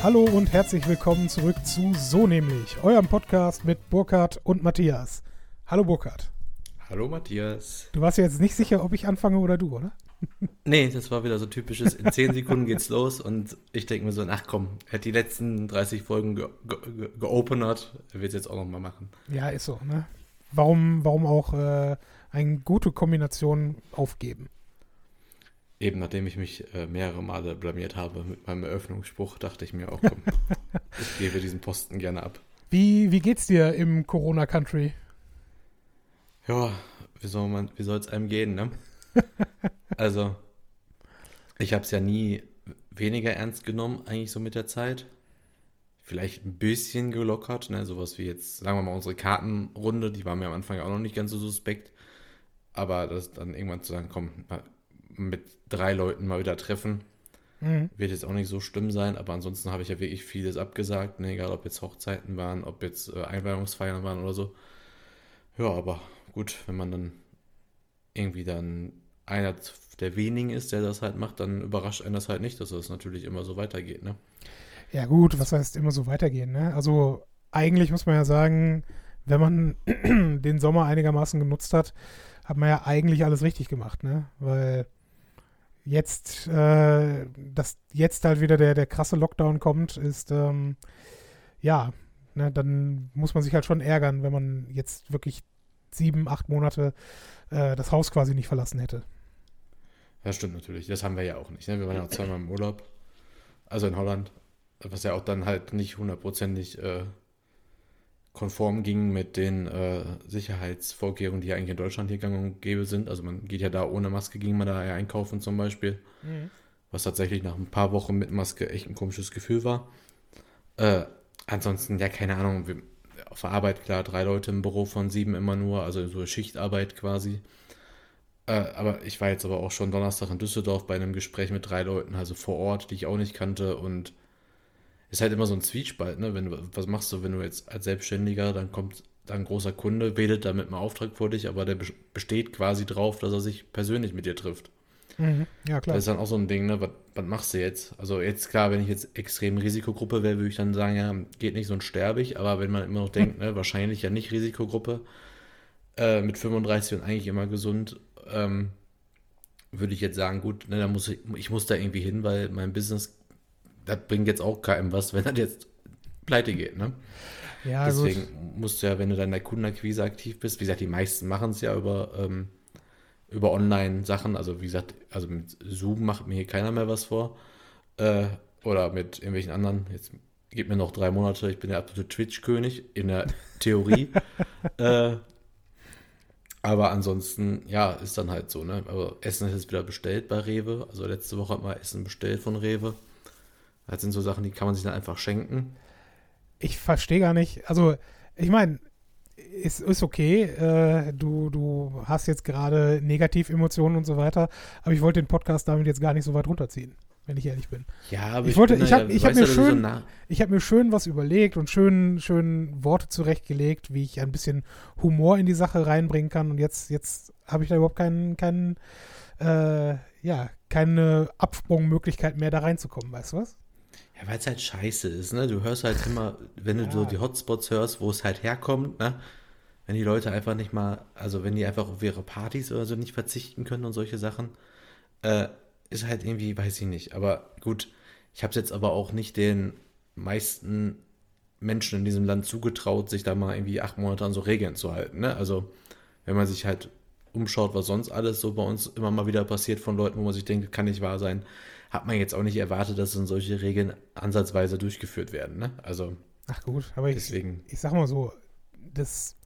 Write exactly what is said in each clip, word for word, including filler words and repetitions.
Hallo und herzlich willkommen zurück zu So Nämlich, eurem Podcast mit Burkhard und Matthias. Hallo Burkhard. Hallo Matthias. Du warst ja jetzt nicht sicher, ob ich anfange oder du, oder? Nee, das war wieder so typisches, in zehn Sekunden geht's los und ich denke mir so, ach komm, hätte die letzten dreißig Folgen ge- ge- geopenert, er wird es jetzt auch nochmal machen. Ja, ist so, ne? Warum, warum auch äh, eine gute Kombination aufgeben? Eben, nachdem ich mich äh, mehrere Male blamiert habe mit meinem Eröffnungsspruch, dachte ich mir auch, komm, ich gebe diesen Posten gerne ab. Wie, wie geht's dir im Corona-Country? Ja, wie soll man, wie soll's einem gehen, ne? Also, ich habe es ja nie weniger ernst genommen, eigentlich so mit der Zeit. Vielleicht ein bisschen gelockert, ne? Sowas wie jetzt, sagen wir mal, unsere Kartenrunde, die war mir am Anfang auch noch nicht ganz so suspekt. Aber das dann irgendwann zu sagen, komm, mal mit drei Leuten mal wieder treffen. Mhm. Wird jetzt auch nicht so schlimm sein, aber ansonsten habe ich ja wirklich vieles abgesagt, ne? Egal ob jetzt Hochzeiten waren, ob jetzt Einweihungsfeiern waren oder so. Ja, aber gut, wenn man dann irgendwie dann einer der wenigen ist, der das halt macht, dann überrascht einen das halt nicht, dass das natürlich immer so weitergeht, ne? Ja gut, was heißt immer so weitergehen, ne? Also eigentlich muss man ja sagen, wenn man den Sommer einigermaßen genutzt hat, hat man ja eigentlich alles richtig gemacht, ne? Weil jetzt, äh, dass jetzt halt wieder der, der krasse Lockdown kommt, ist, ähm, ja, ne, dann muss man sich halt schon ärgern, wenn man jetzt wirklich sieben, acht Monate äh, das Haus quasi nicht verlassen hätte. Das stimmt natürlich, das haben wir ja auch nicht, ne? Wir waren ja auch zweimal im Urlaub, also in Holland, was ja auch dann halt nicht hundertprozentig äh, konform ging mit den äh, Sicherheitsvorkehrungen, die ja eigentlich in Deutschland hier gang und gäbe sind. Also man geht ja da ohne Maske, ging man da ja einkaufen zum Beispiel, mhm. was tatsächlich nach ein paar Wochen mit Maske echt ein komisches Gefühl war. Äh, ansonsten, ja, keine Ahnung, wir, auf der Arbeit, klar, drei Leute im Büro von sieben immer nur, also so Schichtarbeit quasi. Aber ich war jetzt aber auch schon Donnerstag in Düsseldorf bei einem Gespräch mit drei Leuten, also vor Ort, die ich auch nicht kannte, und ist halt immer so ein Zwiespalt, ne? Wenn du, was machst du, wenn du jetzt als Selbstständiger, dann kommt da ein großer Kunde, wählt damit mal Auftrag vor dich, aber der besteht quasi drauf, dass er sich persönlich mit dir trifft. Mhm. Ja, klar. Das ist dann auch so ein Ding, ne? Was, was machst du jetzt? Also jetzt, klar, wenn ich jetzt extrem Risikogruppe wäre, würde ich dann sagen, ja, geht nicht, sonst sterbe ich, aber wenn man immer noch denkt, ne, wahrscheinlich ja nicht Risikogruppe, äh, mit fünfunddreißig und eigentlich immer gesund, Ähm, würde ich jetzt sagen, gut, ne, da muss ich, ich muss da irgendwie hin, weil mein Business, das bringt jetzt auch keinem was, wenn das jetzt pleite geht, ne? Ja, deswegen gut. Musst du ja, wenn du dann in der Kundenakquise aktiv bist, wie gesagt, die meisten machen es ja über, ähm, über Online-Sachen, also wie gesagt, also mit Zoom macht mir hier keiner mehr was vor, äh, oder mit irgendwelchen anderen, jetzt gib mir noch drei Monate, ich bin der absolute Twitch-König, in der Theorie, äh, aber ansonsten, ja, ist dann halt so, ne? Aber Essen ist jetzt wieder bestellt bei Rewe. Also letzte Woche hat man Essen bestellt von Rewe. Das sind so Sachen, die kann man sich dann einfach schenken. Ich verstehe gar nicht. Also, ich meine, es ist okay. Äh, du, du hast jetzt gerade Negativemotionen und so weiter. Aber ich wollte den Podcast damit jetzt gar nicht so weit runterziehen, wenn ich ehrlich bin. Ja, aber ich, ich wollte, ich habe ich hab mir, so nah. hab mir schön was überlegt und schön, schön Worte zurechtgelegt, wie ich ein bisschen Humor in die Sache reinbringen kann. Und jetzt, jetzt habe ich da überhaupt keinen, keinen, äh, ja, keine Absprungmöglichkeit mehr, da reinzukommen, weißt du was? Ja, weil es halt scheiße ist, ne? Du hörst halt immer, wenn du ja. so die Hotspots hörst, wo es halt herkommt, ne? Wenn die Leute einfach nicht mal, also wenn die einfach auf ihre Partys oder so nicht verzichten können und solche Sachen, äh, ist halt irgendwie, weiß ich nicht, aber gut, ich habe es jetzt aber auch nicht den meisten Menschen in diesem Land zugetraut, sich da mal irgendwie acht Monate an so Regeln zu halten, ne? Also wenn man sich halt umschaut, was sonst alles so bei uns immer mal wieder passiert von Leuten, wo man sich denkt, kann nicht wahr sein, hat man jetzt auch nicht erwartet, dass dann solche Regeln ansatzweise durchgeführt werden, ne? Also ach gut, aber deswegen. Ich, ich sag mal so, das,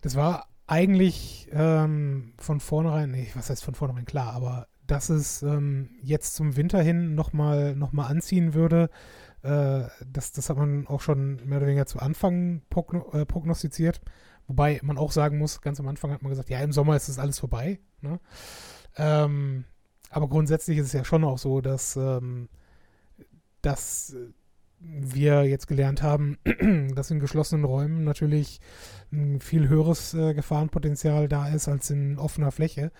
das war eigentlich ähm, von vornherein, nee, was heißt von vornherein, klar, aber dass es ähm, jetzt zum Winter hin nochmal noch mal anziehen würde, äh, das, das hat man auch schon mehr oder weniger zu Anfang progno- äh, prognostiziert. Wobei man auch sagen muss, ganz am Anfang hat man gesagt, ja, im Sommer ist das alles vorbei. Ne? Ähm, aber grundsätzlich ist es ja schon auch so, dass, ähm, dass wir jetzt gelernt haben, dass in geschlossenen Räumen natürlich ein viel höheres äh, Gefahrenpotenzial da ist als in offener Fläche.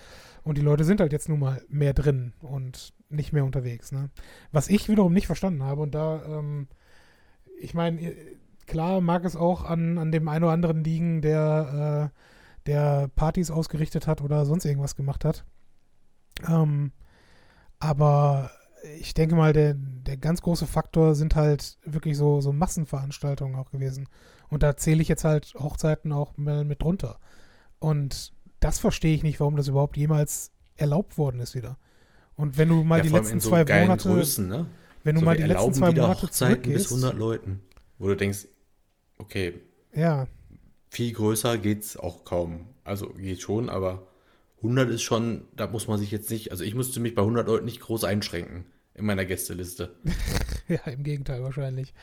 Und die Leute sind halt jetzt nun mal mehr drin und nicht mehr unterwegs. Ne? Was ich wiederum nicht verstanden habe. Und da, ähm, ich meine, klar mag es auch an, an dem einen oder anderen liegen, der, äh, der Partys ausgerichtet hat oder sonst irgendwas gemacht hat. Ähm, aber ich denke mal, der, der ganz große Faktor sind halt wirklich so, so Massenveranstaltungen auch gewesen. Und da zähle ich jetzt halt Hochzeiten auch mit drunter. Und das verstehe ich nicht, warum das überhaupt jemals erlaubt worden ist wieder. Und wenn du mal ja, die letzten so zwei Monate, Größen, ne? wenn du so, mal die letzten zwei Monate Hochzeiten bis hundert Leuten, wo du denkst, okay, ja, viel größer geht's auch kaum. Also geht schon, aber hundert ist schon, da muss man sich jetzt nicht, also ich müsste mich bei hundert Leuten nicht groß einschränken in meiner Gästeliste. Ja, im Gegenteil wahrscheinlich.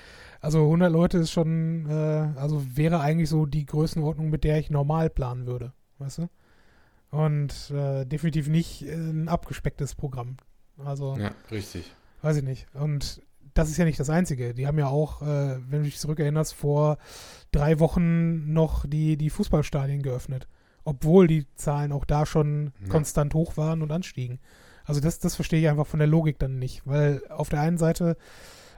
Also hundert Leute ist schon, äh, also wäre eigentlich so die Größenordnung, mit der ich normal planen würde, weißt du? Und äh, definitiv nicht ein abgespecktes Programm. Also, ja, richtig. Weiß ich nicht. Und das ist ja nicht das Einzige. Die haben ja auch, äh, wenn du dich zurückerinnerst, vor drei Wochen noch die, die Fußballstadien geöffnet. Obwohl die Zahlen auch da schon ja. konstant hoch waren und anstiegen. Also das, das verstehe ich einfach von der Logik dann nicht. Weil auf der einen Seite,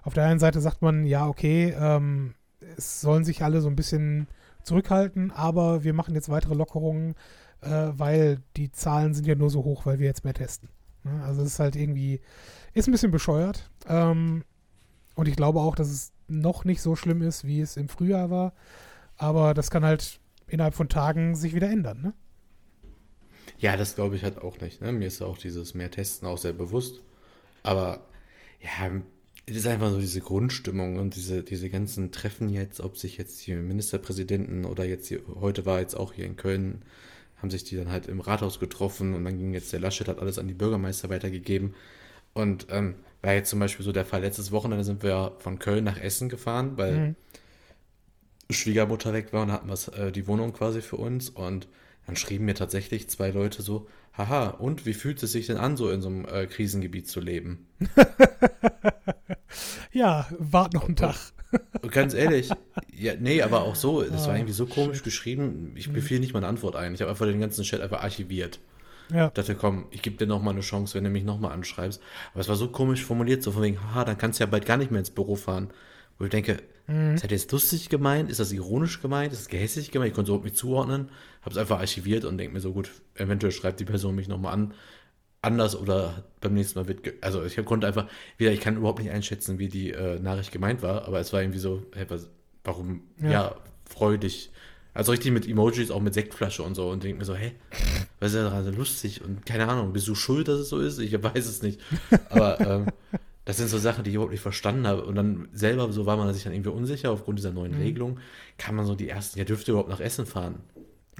auf der einen Seite sagt man, ja, okay, ähm, es sollen sich alle so ein bisschen zurückhalten, aber wir machen jetzt weitere Lockerungen, weil die Zahlen sind ja nur so hoch, weil wir jetzt mehr testen. Also es ist halt irgendwie, ist ein bisschen bescheuert. Und ich glaube auch, dass es noch nicht so schlimm ist, wie es im Frühjahr war. Aber das kann halt innerhalb von Tagen sich wieder ändern, ne? Ja, das glaube ich halt auch nicht, ne? Mir ist auch dieses mehr Testen auch sehr bewusst. Aber ja, es ist einfach so diese Grundstimmung und diese, diese ganzen Treffen jetzt, ob sich jetzt die Ministerpräsidenten oder jetzt hier, heute war jetzt auch hier in Köln, haben sich die dann halt im Rathaus getroffen und dann ging jetzt der Laschet, hat alles an die Bürgermeister weitergegeben. Und ähm, war jetzt zum Beispiel so der Fall, letztes Wochenende sind wir von Köln nach Essen gefahren, weil mhm. Schwiegermutter weg war und hatten was, äh, die Wohnung quasi für uns. Und dann schrieben mir tatsächlich zwei Leute so, haha, und wie fühlt es sich denn an, so in so einem äh, Krisengebiet zu leben? Ja, wart noch einen Tag. Ganz ehrlich, ja, nee, aber auch so, das war irgendwie so komisch geschrieben, ich mir fiel nicht mal eine Antwort ein. Ich habe einfach den ganzen Chat einfach archiviert. Ja. Ich dachte, komm, ich gebe dir nochmal eine Chance, wenn du mich nochmal anschreibst. Aber es war so komisch formuliert, so von wegen, haha, dann kannst du ja bald gar nicht mehr ins Büro fahren. Wo ich denke, mhm. ist das jetzt lustig gemeint? Ist das ironisch gemeint? Ist das gehässig gemeint? Ich konnte so überhaupt nicht zuordnen. Habe es einfach archiviert und denke mir so, gut, eventuell schreibt die Person mich nochmal an. Anders oder beim nächsten Mal wird, ge- also ich konnte einfach, wieder, ich kann überhaupt nicht einschätzen, wie die äh, Nachricht gemeint war, aber es war irgendwie so, hey, was, warum, ja, ja freu dich. Also richtig mit Emojis, auch mit Sektflasche und so und denke mir so, hä, was ist da gerade lustig und keine Ahnung, bist du schuld, dass es so ist? Ich weiß es nicht, aber ähm, das sind so Sachen, die ich überhaupt nicht verstanden habe und dann selber, so war man sich dann irgendwie unsicher, aufgrund dieser neuen mhm. Regelung, kann man so die ersten, ja, dürft ihr überhaupt nach Essen fahren?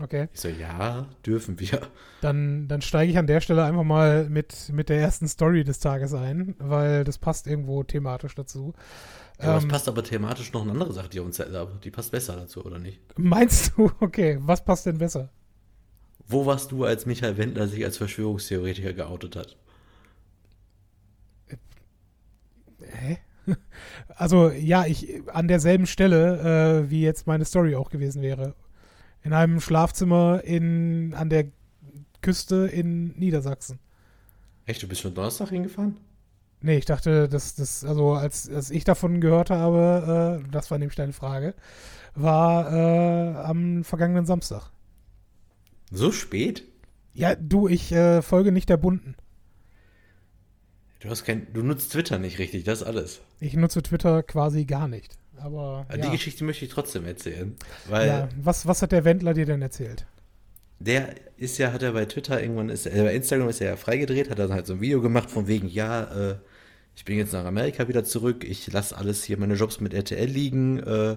Okay. Ich so, ja, dürfen wir. Dann, dann steige ich an der Stelle einfach mal mit, mit der ersten Story des Tages ein, weil das passt irgendwo thematisch dazu. Ja, ähm, das passt aber thematisch noch eine andere Sache, die uns die passt besser dazu, oder nicht? Meinst du? Okay, was passt denn besser? Wo warst du, als Michael Wendler sich als Verschwörungstheoretiker geoutet hat? Hä? Also, ja, ich an derselben Stelle, äh, wie jetzt meine Story auch gewesen wäre. In einem Schlafzimmer in, an der Küste in Niedersachsen. Echt, du bist schon Donnerstag hingefahren? Nee, ich dachte, dass das, also als, als ich davon gehört habe, äh, das war nämlich deine Frage, war äh, am vergangenen Samstag. So spät? Ja, du, ich äh, folge nicht der Bunten. Du hast kein, du nutzt Twitter nicht richtig, das alles. Ich nutze Twitter quasi gar nicht. Aber, ja. Die Geschichte möchte ich trotzdem erzählen. Weil ja, was, was hat der Wendler dir denn erzählt? Der ist ja, hat er bei Twitter irgendwann, ist, äh, bei Instagram ist er ja freigedreht, hat dann halt so ein Video gemacht von wegen, ja, äh, ich bin jetzt nach Amerika wieder zurück, ich lasse alles hier, meine Jobs mit R T L liegen, äh,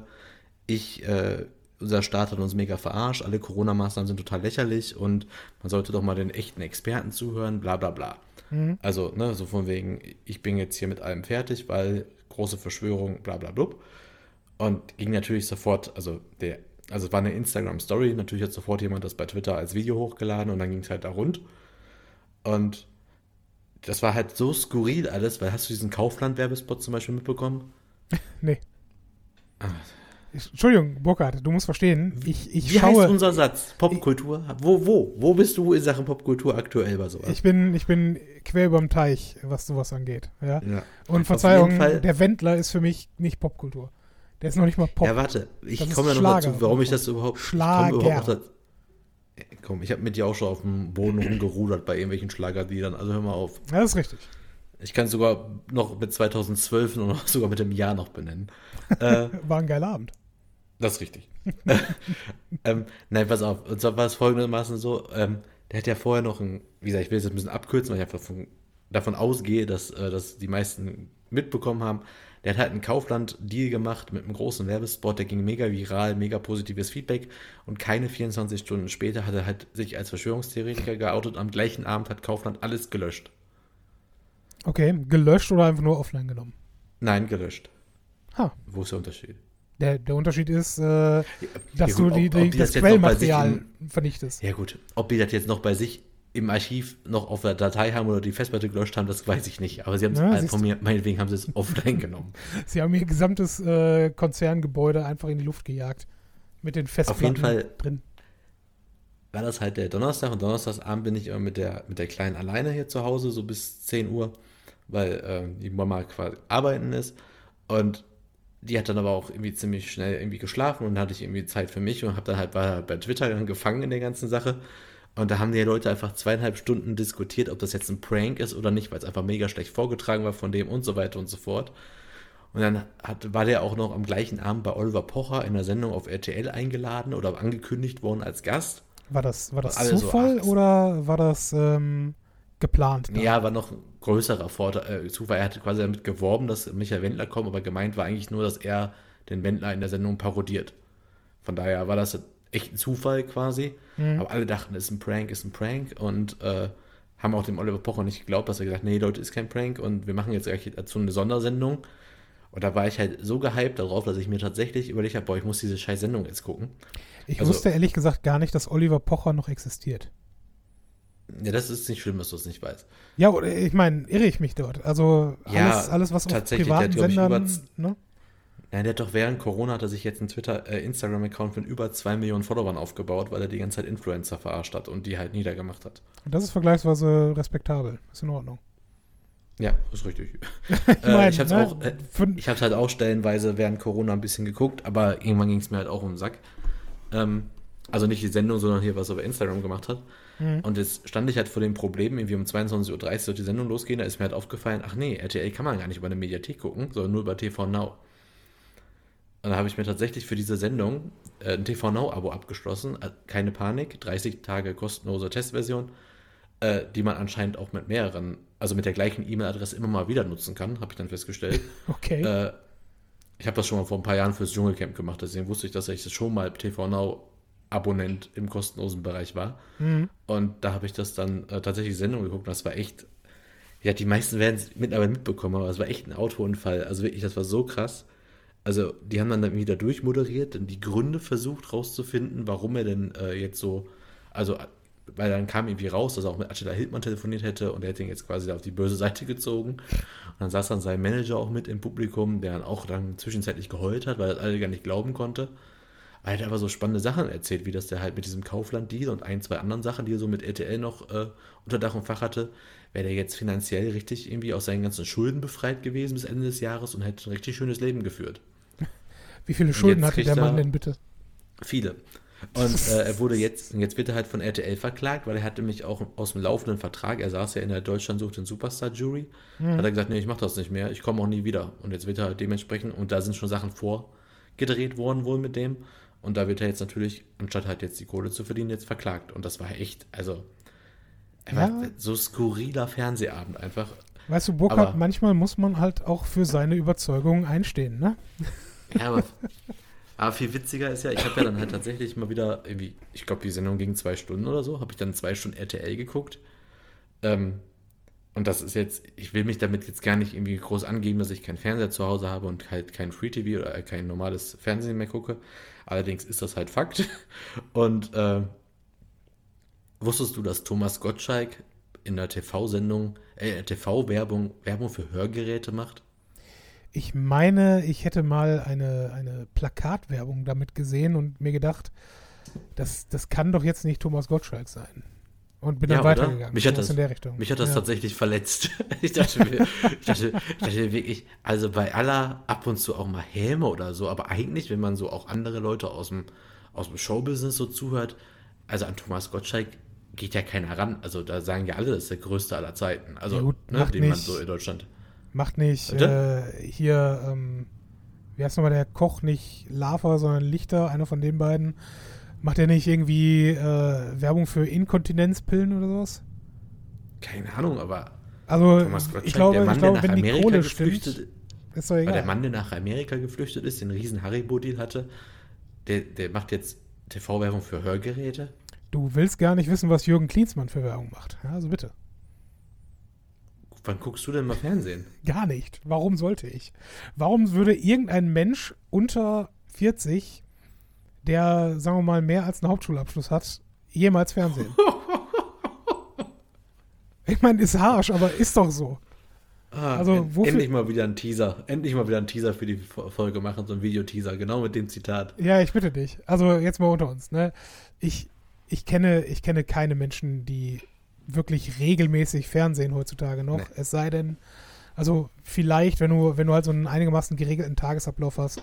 ich, äh, unser Staat hat uns mega verarscht, alle Corona-Maßnahmen sind total lächerlich und man sollte doch mal den echten Experten zuhören, bla bla bla. Mhm. Also, ne, so von wegen, ich bin jetzt hier mit allem fertig, weil große Verschwörung, bla bla blub. Und ging natürlich sofort, also der, also es war eine Instagram-Story, natürlich hat sofort jemand das bei Twitter als Video hochgeladen und dann ging es halt da rund. Und das war halt so skurril alles, weil hast du diesen Kaufland-Werbespot zum Beispiel mitbekommen? Nee. Ah. Entschuldigung, Burkhard, du musst verstehen, ich, ich Wie schaue... Wie heißt unser Satz? Popkultur? Ich, wo, wo? Wo bist du in Sachen Popkultur aktuell bei sowas? Ich bin, ich bin quer überm Teich, was sowas angeht. Ja? Ja. Und Verzeihung, der Wendler ist für mich nicht Popkultur. Der ist noch nicht mal Pop. Ja, warte, ich komme ja nochmal zu, warum ich das überhaupt... Schlager. Ich überhaupt dazu. Komm, ich habe mit dir auch schon auf dem Boden rumgerudert bei irgendwelchen Schlagerliedern, also hör mal auf. Ja, das ist richtig. Ich kann es sogar noch mit zweitausendzwölf und noch sogar mit dem Jahr noch benennen. Äh, War ein geiler Abend. Das ist richtig. ähm, nein, pass auf. Und zwar war es folgendermaßen so, ähm, der hat ja vorher noch ein, wie gesagt, ich will jetzt ein bisschen abkürzen, weil ich davon, davon ausgehe, dass, äh, dass die meisten mitbekommen haben, der hat halt einen Kaufland-Deal gemacht mit einem großen Werbespot, der ging mega viral, mega positives Feedback und keine vierundzwanzig Stunden später hat er halt sich als Verschwörungstheoretiker geoutet. Am gleichen Abend hat Kaufland alles gelöscht. Okay, gelöscht oder einfach nur offline genommen? Nein, gelöscht. Ha. Wo ist der Unterschied? Der, der Unterschied ist, äh, ja, dass ja, gut, du die, ob, die, ob die das, das Quellmaterial im, vernichtest. Ja gut, ob die das jetzt noch bei sich im Archiv noch auf der Datei haben oder die Festplatte gelöscht haben, das weiß ich nicht. Aber sie haben es ja, von mir, meinetwegen haben sie es offline genommen. Sie haben ihr gesamtes äh, Konzerngebäude einfach in die Luft gejagt. Mit den Festplatten drin. Auf jeden Fall drin. War das halt der Donnerstag und Donnerstagsabend bin ich immer mit der, mit der Kleinen alleine hier zu Hause, so bis zehn Uhr, weil äh, die Mama quasi arbeiten ist. Und die hat dann aber auch irgendwie ziemlich schnell irgendwie geschlafen und hatte ich irgendwie Zeit für mich und habe dann halt war bei Twitter dann gefangen in der ganzen Sache. Und da haben die Leute einfach zweieinhalb Stunden diskutiert, ob das jetzt ein Prank ist oder nicht, weil es einfach mega schlecht vorgetragen war von dem und so weiter und so fort. Und dann hat, war der auch noch am gleichen Abend bei Oliver Pocher in der Sendung auf R T L eingeladen oder angekündigt worden als Gast. War das, war das also Zufall so, ach, oder war das ähm, geplant? Dann? Ja, war noch ein größerer Vorteil, äh, Zufall. Er hatte quasi damit geworben, dass Michael Wendler kommt, aber gemeint war eigentlich nur, dass er den Wendler in der Sendung parodiert. Von daher war das echt ein Zufall quasi. Mhm. Aber alle dachten, es ist ein Prank, ist ein Prank. Und äh, haben auch dem Oliver Pocher nicht geglaubt, dass er gesagt hat, nee, Leute, ist kein Prank und wir machen jetzt gleich dazu eine Sondersendung. Und da war ich halt so gehypt darauf, dass ich mir tatsächlich überlegt habe, boah, ich muss diese scheiß Sendung jetzt gucken. Ich also, wusste ehrlich gesagt gar nicht, dass Oliver Pocher noch existiert. Ja, das ist nicht schlimm, dass du es nicht weißt. Ja, oder ich meine, irre ich mich dort. Also alles, ja, alles was auf privaten der hat, Sendern... Ich, über, ne? Nein, der hat doch während Corona, hat er sich jetzt einen Twitter, äh, Instagram-Account von über zwei Millionen Followern aufgebaut, weil er die ganze Zeit Influencer verarscht hat und die halt niedergemacht hat. Und das ist vergleichsweise respektabel. Ist in Ordnung. Ja, ist richtig. ich mein, äh, ich habe ne? es äh, halt auch stellenweise während Corona ein bisschen geguckt, aber irgendwann ging es mir halt auch um den Sack. Ähm, also nicht die Sendung, sondern hier, was er bei Instagram gemacht hat. Mhm. Und jetzt stand ich halt vor dem Problem, irgendwie um zweiundzwanzig Uhr dreißig soll die Sendung losgehen, da ist mir halt aufgefallen, ach nee, R T L kann man gar nicht über eine Mediathek gucken, sondern nur über T V Now. Und da habe ich mir tatsächlich für diese Sendung äh, ein T V Now-Abo abgeschlossen, äh, keine Panik, dreißig Tage kostenlose Testversion, äh, die man anscheinend auch mit mehreren, also mit der gleichen E-Mail-Adresse immer mal wieder nutzen kann, habe ich dann festgestellt. Okay. Äh, ich habe das schon mal vor ein paar Jahren fürs Dschungelcamp gemacht, deswegen wusste ich, dass ich das schon mal T V Now-Abonnent im kostenlosen Bereich war. Mhm. Und da habe ich das dann äh, tatsächlich Sendung geguckt und das war echt, ja, die meisten werden es mittlerweile mitbekommen, aber es war echt ein Autounfall. Also wirklich, das war so krass. Also die haben dann wieder durchmoderiert und die Gründe versucht rauszufinden, warum er denn äh, jetzt so, also weil dann kam irgendwie raus, dass er auch mit Attila Hildmann telefoniert hätte und er hätte ihn jetzt quasi auf die böse Seite gezogen. Und dann saß dann sein Manager auch mit im Publikum, der dann auch dann zwischenzeitlich geheult hat, weil er das alle gar nicht glauben konnte. Er hat aber so spannende Sachen erzählt, wie dass der halt mit diesem Kaufland-Deal und ein, zwei anderen Sachen, die er so mit R T L noch äh, unter Dach und Fach hatte, wäre der jetzt finanziell richtig irgendwie aus seinen ganzen Schulden befreit gewesen bis Ende des Jahres und hätte ein richtig schönes Leben geführt. Wie viele Schulden hatte der Mann denn bitte? Viele. Und äh, er wurde jetzt, und jetzt wird er halt von R T L verklagt, weil er hatte mich auch aus dem laufenden Vertrag, er saß ja in der Deutschland sucht den Superstar-Jury, mhm. hat er gesagt, nee, ich mach das nicht mehr, ich komme auch nie wieder. Und jetzt wird er halt dementsprechend, und da sind schon Sachen vorgedreht worden wohl mit dem, und da wird er jetzt natürlich, anstatt halt jetzt die Kohle zu verdienen, jetzt verklagt. Und das war echt, also, er ja. war so skurriler Fernsehabend einfach. Weißt du, Burkhard, aber, manchmal muss man halt auch für seine Überzeugungen einstehen, ne? Ja, aber, aber viel witziger ist ja, ich habe ja dann halt tatsächlich mal wieder irgendwie, ich glaube, die Sendung ging zwei Stunden oder so, habe ich dann zwei Stunden R T L geguckt. Ähm, und das ist jetzt, ich will mich damit jetzt gar nicht irgendwie groß angeben, dass ich keinen Fernseher zu Hause habe und halt kein Free-T V oder kein normales Fernsehen mehr gucke. Allerdings ist das halt Fakt. Und äh, wusstest du, dass Thomas Gottschalk in der T V-Sendung, äh, T V-Werbung, Werbung für Hörgeräte macht? Ich meine, ich hätte mal eine, eine Plakatwerbung damit gesehen und mir gedacht, das, das kann doch jetzt nicht Thomas Gottschalk sein. Und bin ja, dann weitergegangen. Mich hat das, in der Richtung. Mich hat das ja. tatsächlich verletzt. Ich dachte mir, ich dachte, ich dachte wirklich, also bei aller ab und zu auch mal Häme oder so, aber eigentlich, wenn man so auch andere Leute aus dem, aus dem Showbusiness so zuhört, also an Thomas Gottschalk geht ja keiner ran. Also da sagen ja alle, das ist der größte aller Zeiten. Also, ja, gut, ne, den nicht, man so in Deutschland. Macht nicht äh, hier, ähm, wie heißt nochmal der Koch, nicht Lafer, sondern Lichter, einer von den beiden. Macht er nicht irgendwie äh, Werbung für Inkontinenzpillen oder sowas? Keine Ahnung, aber also ich glaube, der Mann, ich glaube, der nach wenn Amerika die Kohle geflüchtet stimmt, ist doch egal. Der Mann, der nach Amerika geflüchtet ist, den riesen Haribo-Deal hatte, der, der macht jetzt T V-Werbung für Hörgeräte. Du willst gar nicht wissen, was Jürgen Klinsmann für Werbung macht. Ja, also bitte. Wann guckst du denn mal Fernsehen? Gar nicht. Warum sollte ich? Warum würde irgendein Mensch unter vierzig, der, sagen wir mal, mehr als einen Hauptschulabschluss hat, jemals Fernsehen? Ich meine, ist harsch, aber ist doch so. Ah, also, en- wofür- endlich mal wieder ein Teaser. Endlich mal wieder ein Teaser für die Folge machen, so ein Videoteaser, genau mit dem Zitat. Ja, ich bitte dich. Also jetzt mal unter uns, ne? Ich, ich kenne, ich kenne keine Menschen, die wirklich regelmäßig Fernsehen heutzutage noch. Nee. Es sei denn, also vielleicht, wenn du, wenn du halt so einen einigermaßen geregelten Tagesablauf hast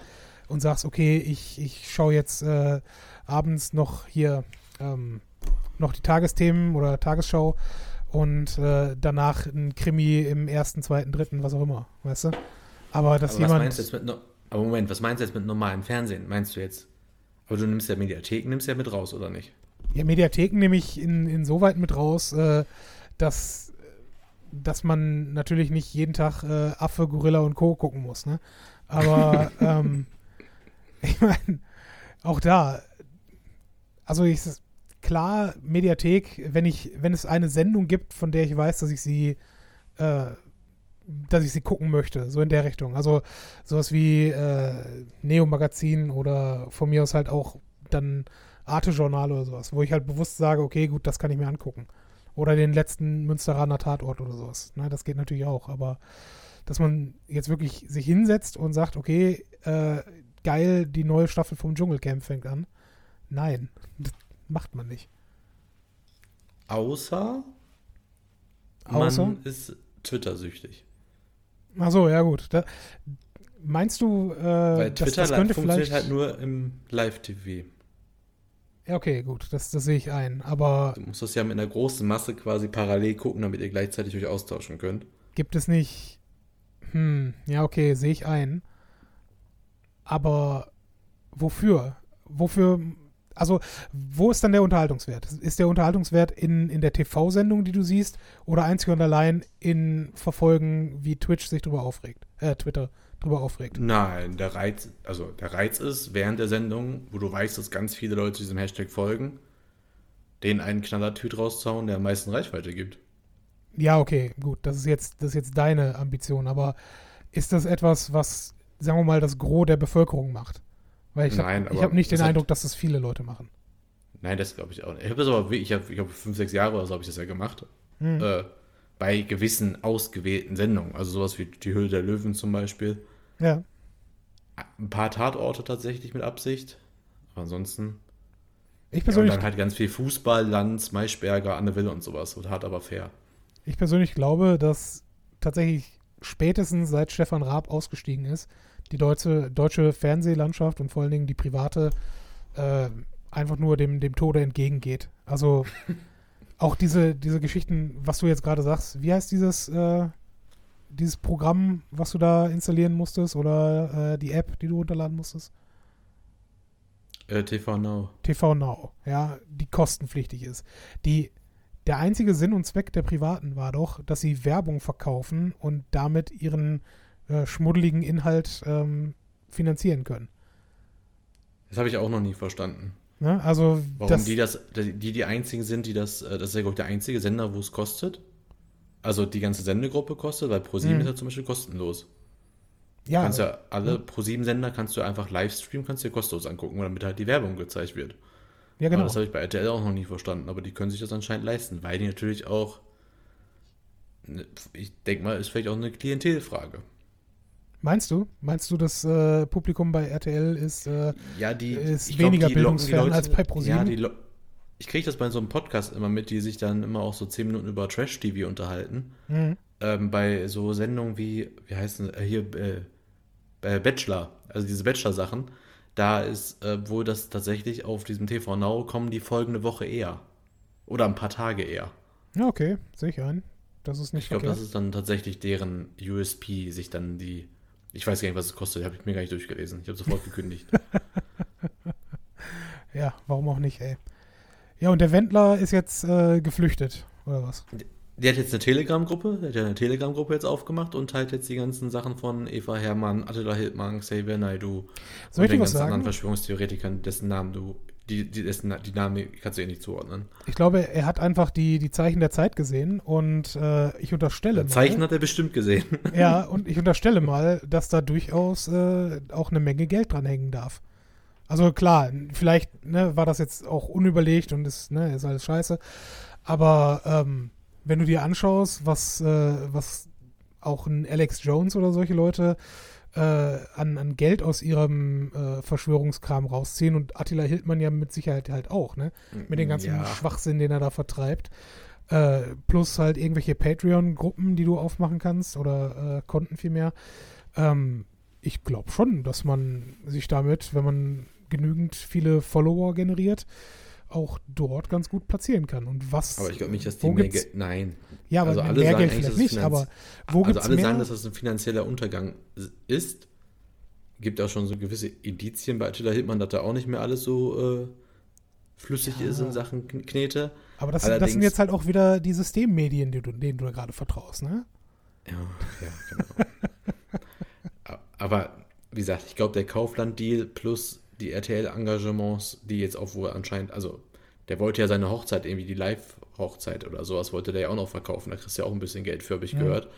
und sagst, okay, ich, ich schaue jetzt äh, abends noch hier ähm, noch die Tagesthemen oder Tagesschau und äh, danach ein Krimi im ersten, zweiten, dritten, was auch immer, weißt du? Aber dass aber jemand... Was meinst du jetzt mit no- aber Moment, was meinst du jetzt mit normalem Fernsehen? Meinst du jetzt... Aber du nimmst ja Mediatheken, nimmst ja mit raus, oder nicht? Ja, Mediatheken nehme ich in, insoweit mit raus, äh, dass, dass man natürlich nicht jeden Tag äh, Affe, Gorilla und Co. gucken muss, ne? Aber... ähm, ich meine, auch da, also ich, klar, Mediathek, wenn ich, wenn es eine Sendung gibt, von der ich weiß, dass ich sie, äh, dass ich sie gucken möchte, so in der Richtung. Also sowas wie äh, Neo-Magazin oder von mir aus halt auch dann Arte-Journal oder sowas, wo ich halt bewusst sage, okay, gut, das kann ich mir angucken. Oder den letzten Münsteraner Tatort oder sowas. Ne, das geht natürlich auch, aber dass man jetzt wirklich sich hinsetzt und sagt, okay, äh, geil, die neue Staffel vom Dschungelcamp fängt an. Nein, das macht man nicht. Außer, Außer? man ist Twitter-süchtig. Ach so, ja gut. Da, meinst du, äh, Weil das, Twitter das könnte funktioniert vielleicht... halt nur im Live-T V. Ja, okay, gut, das, das sehe ich ein, aber... Du musst das ja mit einer großen Masse quasi parallel gucken, damit ihr gleichzeitig euch austauschen könnt. Gibt es nicht... Hm, ja, okay, sehe ich ein. Aber wofür? Wofür, also wo ist dann der Unterhaltungswert? Ist der Unterhaltungswert in, in der T V-Sendung, die du siehst, oder einzig und allein in Verfolgen, wie Twitch sich drüber aufregt, äh, Twitter drüber aufregt? Nein, der Reiz, also der Reiz ist, während der Sendung, wo du weißt, dass ganz viele Leute diesem Hashtag folgen, denen einen Knallertüt rauszuhauen, der am meisten Reichweite gibt. Ja, okay, gut, das ist jetzt, das ist jetzt deine Ambition, aber ist das etwas, was... sagen wir mal, das Gros der Bevölkerung macht. Weil ich habe hab nicht den Eindruck, hat, dass das viele Leute machen. Nein, das glaube ich auch nicht. Ich habe das aber, ich habe ich hab fünf, sechs Jahre oder so habe ich das ja gemacht. Hm. Äh, bei gewissen ausgewählten Sendungen. Also sowas wie die Höhle der Löwen zum Beispiel. Ja. Ein paar Tatorte tatsächlich mit Absicht. Aber ansonsten. Ich persönlich. Ja, und dann halt ganz viel Fußball, Lanz, Maischberger, Anne Will und sowas. Und hart aber fair. Ich persönlich glaube, dass tatsächlich spätestens seit Stefan Raab ausgestiegen ist, die deutsche, deutsche Fernsehlandschaft und vor allen Dingen die private äh, einfach nur dem, dem Tode entgegengeht. Also auch diese, diese Geschichten, was du jetzt gerade sagst, wie heißt dieses, äh, dieses Programm, was du da installieren musstest oder äh, die App, die du runterladen musstest? Äh, T V Now. T V Now, ja, die kostenpflichtig ist. Die Der einzige Sinn und Zweck der Privaten war doch, dass sie Werbung verkaufen und damit ihren äh, schmuddeligen Inhalt ähm, finanzieren können. Das habe ich auch noch nie verstanden. Na, also warum das, die, das, die die einzigen sind, die das, das ist ja, glaube ich, der einzige Sender, wo es kostet. Also die ganze Sendegruppe kostet, weil ProSieben ist ja zum Beispiel kostenlos. Ja. Du kannst ja alle ProSieben-Sender kannst du einfach Livestream, kannst du dir kostenlos angucken, damit halt die Werbung gezeigt wird. Ja, genau. Aber das habe ich bei R T L auch noch nie verstanden, aber die können sich das anscheinend leisten, weil die natürlich auch, ich denke mal, ist vielleicht auch eine Klientelfrage. Meinst du? Meinst du, das äh, Publikum bei R T L ist, äh, ja, die, ist ich weniger glaub, die bildungsfern Leute, als bei ProSieben? Ja, die lo- ich kriege das bei so einem Podcast immer mit, die sich dann immer auch so zehn Minuten über Trash-T V unterhalten. Mhm. Ähm, bei so Sendungen wie, wie heißt das, äh, hier, äh, bei Bachelor, also diese Bachelor-Sachen, da ist äh, wohl das tatsächlich auf diesem T V Now kommen die folgende Woche eher. Oder ein paar Tage eher. Ja, okay, sehe ich ein. Das ist nicht Ich glaube, das ist dann tatsächlich deren U S P, sich dann die, ich weiß gar nicht, was es kostet, habe ich mir gar nicht durchgelesen. Ich habe sofort gekündigt. Ja, warum auch nicht, ey. Ja, und der Wendler ist jetzt äh, geflüchtet, oder was? Der hat jetzt eine Telegram-Gruppe, der hat ja eine Telegram-Gruppe jetzt aufgemacht und teilt jetzt die ganzen Sachen von Eva Hermann, Attila Hildmann, Xavier Naidoo Soll und den ganzen sagen? anderen Verschwörungstheoretikern, dessen Namen du, die, die, dessen, die Namen kannst du eh nicht zuordnen. Ich glaube, er hat einfach die, die Zeichen der Zeit gesehen und äh, ich unterstelle das mal. Zeichen hat er bestimmt gesehen. Ja, und ich unterstelle mal, dass da durchaus äh, auch eine Menge Geld dran hängen darf. Also klar, vielleicht ne, war das jetzt auch unüberlegt und ist, ne, ist alles scheiße, aber ähm, wenn du dir anschaust, was, äh, was auch ein Alex Jones oder solche Leute äh, an, an Geld aus ihrem äh, Verschwörungskram rausziehen und Attila Hildmann ja mit Sicherheit halt auch, ne? Mit dem ganzen ja. Schwachsinn, den er da vertreibt. Äh, plus halt irgendwelche Patreon-Gruppen, die du aufmachen kannst oder äh, Konten vielmehr. Ähm, ich glaube schon, dass man sich damit, wenn man genügend viele Follower generiert, auch dort ganz gut platzieren kann. Und was... Aber ich glaube nicht, dass die mehr Geld... Nein. Ja, aber also alle mehr Geld vielleicht nicht, finanz- aber wo also gibt's alle mehr? Sagen, dass das ein finanzieller Untergang ist. Gibt auch schon so gewisse Indizien bei Attila Hildmann, dass da auch nicht mehr alles so äh, flüssig ja. ist in Sachen Knete. Aber das, das sind jetzt halt auch wieder die Systemmedien, die du, denen du da gerade vertraust, ne? Ja, ja, genau. Aber wie gesagt, ich glaube, der Kaufland-Deal plus die R T L-Engagements, die jetzt auch wohl anscheinend, also der wollte ja seine Hochzeit irgendwie, die Live-Hochzeit oder sowas wollte der ja auch noch verkaufen, da kriegst du ja auch ein bisschen Geld für, habe ich ja. gehört.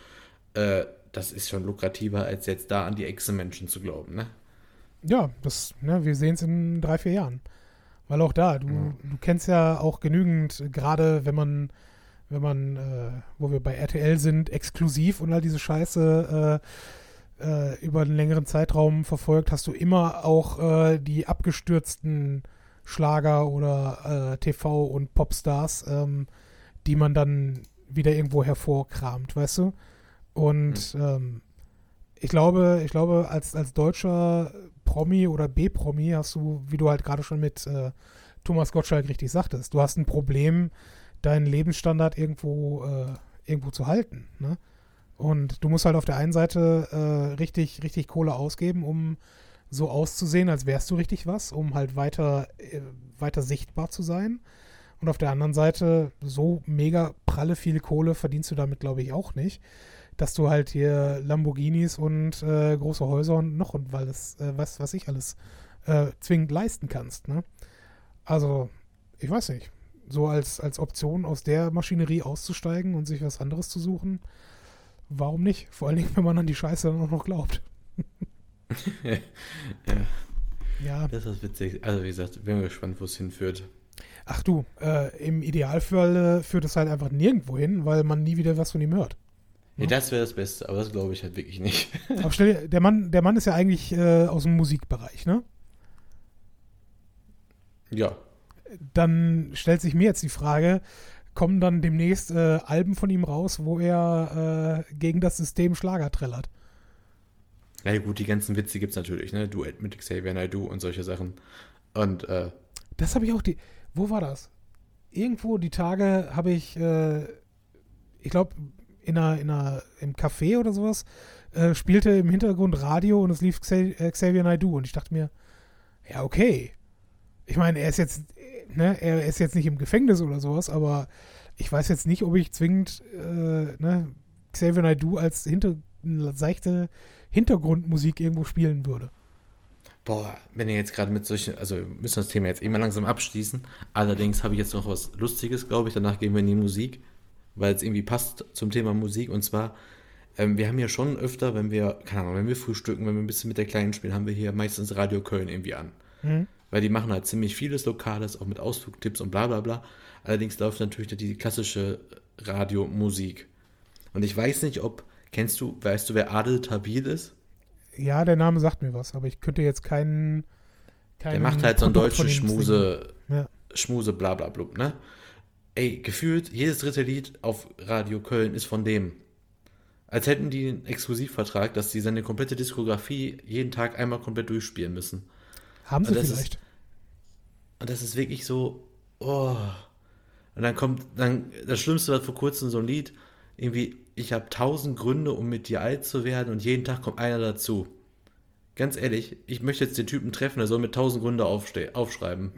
Äh, das ist schon lukrativer, als jetzt da an die Ex-Menschen zu glauben, ne? Ja, das, ne, wir sehen es in drei, vier Jahren. Weil auch da, du, ja. du kennst ja auch genügend, gerade wenn man, wenn man, äh, wo wir bei R T L sind, exklusiv und all diese Scheiße, äh, über einen längeren Zeitraum verfolgt, hast du immer auch äh, die abgestürzten Schlager oder äh, T V- und Popstars, ähm, die man dann wieder irgendwo hervorkramt, weißt du? Und mhm. ähm, ich glaube, ich glaube, als, als deutscher Promi oder B-Promi hast du, wie du halt gerade schon mit äh, Thomas Gottschalk richtig sagtest, du hast ein Problem, deinen Lebensstandard irgendwo, äh, irgendwo zu halten, ne? Und du musst halt auf der einen Seite äh, richtig, richtig Kohle ausgeben, um so auszusehen, als wärst du richtig was, um halt weiter, äh, weiter sichtbar zu sein. Und auf der anderen Seite, so mega pralle viel Kohle verdienst du damit, glaube ich, auch nicht, dass du halt hier Lamborghinis und äh, große Häuser und noch und weil das, äh, was, was ich alles äh, zwingend leisten kannst, ne? Also, ich weiß nicht. So als, als Option aus der Maschinerie auszusteigen und sich was anderes zu suchen, warum nicht? Vor allen Dingen, wenn man an die Scheiße dann auch noch glaubt. ja. ja. Das ist witzig. Also wie gesagt, bin gespannt, wo es hinführt. Ach du, äh, im Idealfall äh, führt es halt einfach nirgendwo hin, weil man nie wieder was von ihm hört. Ja, ja. Das wäre das Beste, aber das glaube ich halt wirklich nicht. Aber stell dir, der Mann, der Mann ist ja eigentlich äh, aus dem Musikbereich, ne? Ja. Dann stellt sich mir jetzt die Frage, kommen dann demnächst äh, Alben von ihm raus, wo er äh, gegen das System Schlager trällert. Ja gut, die ganzen Witze gibt's natürlich, ne? Duett mit Xavier Naidoo und solche Sachen. Und äh, das habe ich auch die. Wo war das? Irgendwo die Tage habe ich, äh, ich glaube in einer, in einer im Café oder sowas äh, spielte im Hintergrund Radio und es lief Xavier Naidoo und ich dachte mir, ja okay. Ich meine, er ist jetzt, ne, er ist jetzt nicht im Gefängnis oder sowas, aber ich weiß jetzt nicht, ob ich zwingend äh, ne, Xavier Naidoo als hinter, seichte Hintergrundmusik irgendwo spielen würde. Boah, wenn ihr jetzt gerade mit solchen, also wir müssen das Thema jetzt immer langsam abschließen. Allerdings habe ich jetzt noch was Lustiges, glaube ich. Danach gehen wir in die Musik, weil es irgendwie passt zum Thema Musik. Und zwar, ähm, wir haben ja schon öfter, wenn wir, keine Ahnung, wenn wir frühstücken, wenn wir ein bisschen mit der Kleinen spielen, haben wir hier meistens Radio Köln irgendwie an. Mhm. Weil die machen halt ziemlich vieles Lokales, auch mit Ausflugtipps und bla bla bla. Allerdings läuft natürlich die klassische Radiomusik. Und ich weiß nicht, ob, kennst du, weißt du, wer Adel Tabil ist? Ja, der Name sagt mir was, aber ich könnte jetzt keinen. keinen der macht halt so einen deutschen Schmuse, ja. Schmuse, blablablub, ne? Ey, gefühlt jedes dritte Lied auf Radio Köln ist von dem. Als hätten die einen Exklusivvertrag, dass sie seine komplette Diskografie jeden Tag einmal komplett durchspielen müssen. Haben sie und vielleicht. Ist, und das ist wirklich so, oh. Und dann kommt, dann das Schlimmste war vor kurzem so ein Lied, irgendwie, ich habe tausend Gründe, um mit dir alt zu werden und jeden Tag kommt einer dazu. Ganz ehrlich, ich möchte jetzt den Typen treffen, der soll mir tausend Gründe aufste- aufschreiben.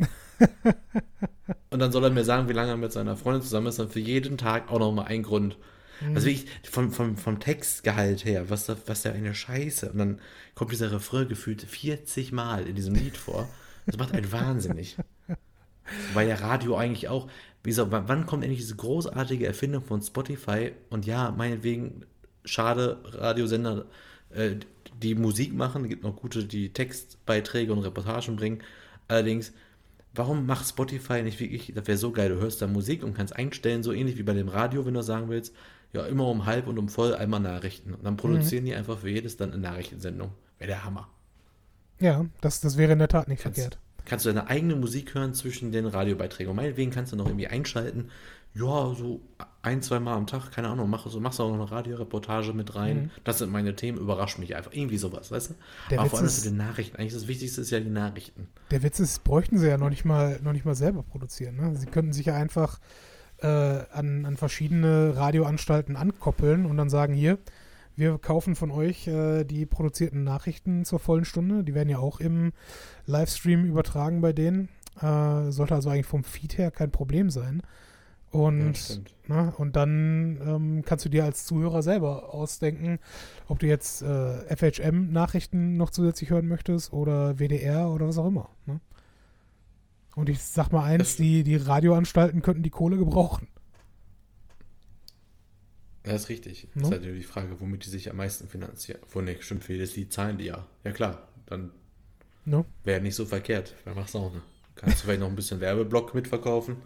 Und dann soll er mir sagen, wie lange er mit seiner Freundin zusammen ist, dann für jeden Tag auch nochmal ein Grund. Mhm. Also wirklich, vom, vom, vom Textgehalt her, was da, was da eine Scheiße. Und dann kommt dieser Refrain gefühlt vierzig Mal in diesem Lied vor. Das macht einen wahnsinnig. Weil ja Radio eigentlich auch, wie gesagt, wann kommt endlich diese großartige Erfindung von Spotify? Und ja, meinetwegen, schade, Radiosender, äh, die Musik machen, es gibt noch gute, die Textbeiträge und Reportagen bringen. Allerdings, warum macht Spotify nicht wirklich, das wäre so geil, du hörst da Musik und kannst einstellen, so ähnlich wie bei dem Radio, wenn du sagen willst, ja, immer um halb und um voll einmal Nachrichten. Und dann produzieren mhm. die einfach für jedes dann eine Nachrichtensendung. Wäre der Hammer. Ja, das, das wäre in der Tat nicht kannst, verkehrt. Kannst du deine eigene Musik hören zwischen den Radiobeiträgen. Und meinetwegen kannst du noch irgendwie einschalten. Ja, so ein, zwei Mal am Tag, keine Ahnung, mach, so, machst du auch noch eine Radioreportage mit rein. Mhm. Das sind meine Themen, überrascht mich einfach. Irgendwie sowas, weißt du? Der Aber Witz vor allem ist, mit den Nachrichten. Eigentlich das Wichtigste ist ja die Nachrichten. Der Witz ist, bräuchten sie ja noch nicht mal, noch nicht mal selber produzieren. Ne? Sie könnten sich ja einfach äh, an, an verschiedene Radioanstalten ankoppeln und dann sagen, hier, wir kaufen von euch äh, die produzierten Nachrichten zur vollen Stunde. Die werden ja auch im Livestream übertragen bei denen. Äh, sollte also eigentlich vom Feed her kein Problem sein. Und, ja, na, und dann ähm, kannst du dir als Zuhörer selber ausdenken, ob du jetzt äh, F H M-Nachrichten noch zusätzlich hören möchtest oder W D R oder was auch immer. Ne? Und ich sag mal eins, die, die Radioanstalten könnten die Kohle gebrauchen. Das ist richtig. Das no? ist natürlich die Frage, womit die sich am meisten finanzieren. Von der stimmt, für jedes Lied zahlen die ja. Ja klar, dann no? wäre nicht so verkehrt. Dann machst du auch, ne? Kannst du vielleicht noch ein bisschen Werbeblock mitverkaufen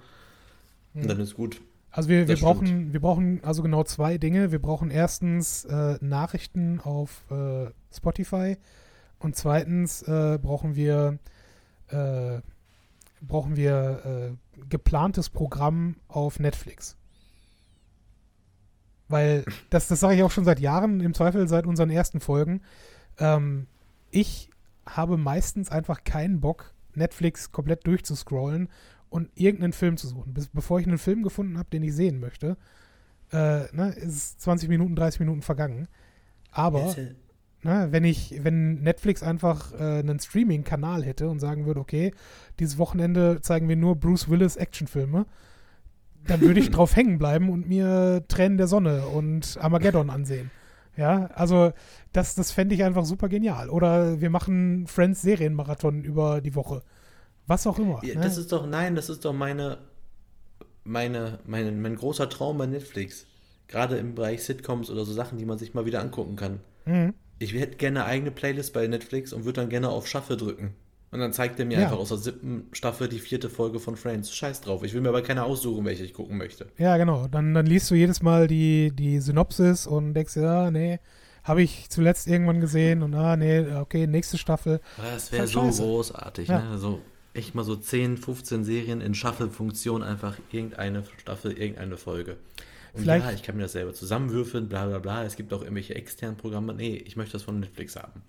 und ja. dann ist gut. Also wir, wir brauchen wir brauchen also genau zwei Dinge. Wir brauchen erstens äh, Nachrichten auf äh, Spotify und zweitens äh, brauchen wir äh, brauchen wir äh, geplantes Programm auf Netflix. Weil, das, das sage ich auch schon seit Jahren, im Zweifel seit unseren ersten Folgen, ähm, ich habe meistens einfach keinen Bock, Netflix komplett durchzuscrollen und irgendeinen Film zu suchen. Bis, bevor ich einen Film gefunden habe, den ich sehen möchte, äh, ne, ist zwanzig Minuten, dreißig Minuten vergangen. Aber ne, wenn ich, wenn Netflix einfach äh, einen Streaming-Kanal hätte und sagen würde, okay, dieses Wochenende zeigen wir nur Bruce Willis Actionfilme, dann würde ich drauf hängen bleiben und mir Tränen der Sonne und Armageddon ansehen. Ja, also das, das fände ich einfach super genial. Oder wir machen Friends-Serienmarathon über die Woche. Was auch immer. Ja, ne? Das ist doch, nein, das ist doch meine, meine, meine, mein großer Traum bei Netflix. Gerade im Bereich Sitcoms oder so Sachen, die man sich mal wieder angucken kann. Mhm. Ich hätte gerne eine eigene Playlist bei Netflix und würde dann gerne auf Shuffle drücken. Und dann zeigt er mir ja. einfach aus der siebten Staffel die vierte Folge von Friends. Scheiß drauf, ich will mir aber keine aussuchen, welche ich gucken möchte. Ja, genau. Dann, dann liest du jedes Mal die, die Synopsis und denkst dir, ah, nee, habe ich zuletzt irgendwann gesehen und ah, nee, okay, nächste Staffel. Das wäre so scheiße. Großartig, ja. ne? So echt mal so zehn, fünfzehn Serien in Shuffle-Funktion, einfach irgendeine Staffel, irgendeine Folge. Und Vielleicht. ja, ich kann mir das selber zusammenwürfeln, bla bla bla. Es gibt auch irgendwelche externen Programme. Nee, ich möchte das von Netflix haben.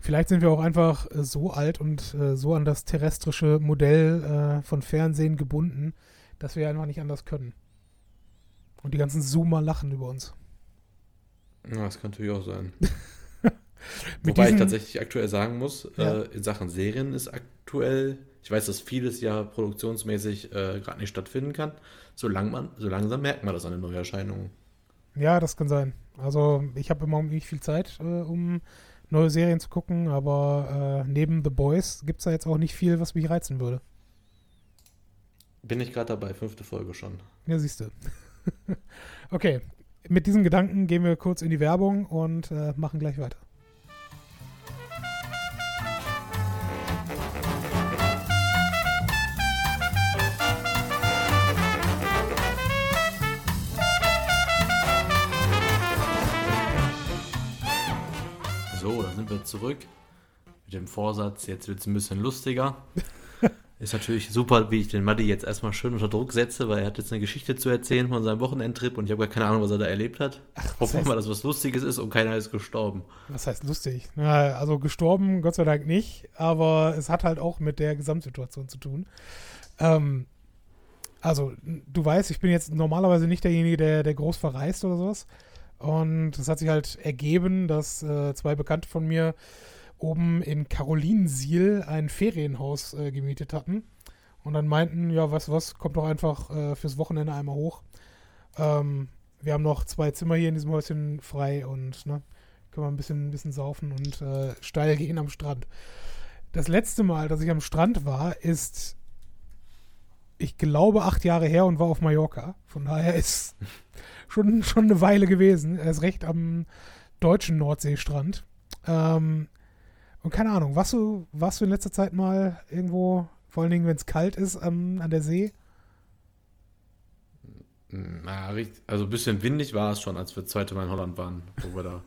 Vielleicht sind wir auch einfach so alt und äh, so an das terrestrische Modell äh, von Fernsehen gebunden, dass wir einfach nicht anders können. Und die ganzen Zoomer lachen über uns. Ja, das kann natürlich auch sein. Wobei diesen... ich tatsächlich aktuell sagen muss, ja. äh, in Sachen Serien ist aktuell, ich weiß, dass vieles ja produktionsmäßig äh, gerade nicht stattfinden kann, solange man, so langsam merkt man das an den Neuerscheinungen. Ja, das kann sein. Also ich habe im Moment nicht viel Zeit, äh, um neue Serien zu gucken, aber äh, neben The Boys gibt es da jetzt auch nicht viel, was mich reizen würde. Bin ich gerade dabei, fünfte Folge schon. Ja, siehst du. Okay, mit diesen Gedanken gehen wir kurz in die Werbung und äh, machen gleich weiter. sind wir zurück mit dem Vorsatz, jetzt wird es ein bisschen lustiger. Ist natürlich super, wie ich den Matti jetzt erstmal schön unter Druck setze, weil er hat jetzt eine Geschichte zu erzählen von seinem Wochenendtrip und ich habe gar keine Ahnung, was er da erlebt hat. Ach, hoffen wir mal, dass was Lustiges ist und keiner ist gestorben. Was heißt lustig? Na, also gestorben, Gott sei Dank nicht, aber es hat halt auch mit der Gesamtsituation zu tun. Ähm, also, du weißt, ich bin jetzt normalerweise nicht derjenige, der, der groß verreist oder sowas. Und es hat sich halt ergeben, dass äh, zwei Bekannte von mir oben in Karolinensiel ein Ferienhaus äh, gemietet hatten und dann meinten, ja, was, was, kommt doch einfach äh, fürs Wochenende einmal hoch. Ähm, wir haben noch zwei Zimmer hier in diesem Häuschen frei und ne, können wir ein bisschen, ein bisschen saufen und äh, steil gehen am Strand. Das letzte Mal, dass ich am Strand war, ist, ich glaube, acht Jahre her und war auf Mallorca. Von daher ist schon, schon eine Weile gewesen. Erst recht am deutschen Nordseestrand. Ähm, Und keine Ahnung, warst du, warst du in letzter Zeit mal irgendwo, vor allen Dingen, wenn es kalt ist, an, an der See? Na, richtig, also ein bisschen windig war es schon, als wir das zweite Mal in Holland waren, wo wir da.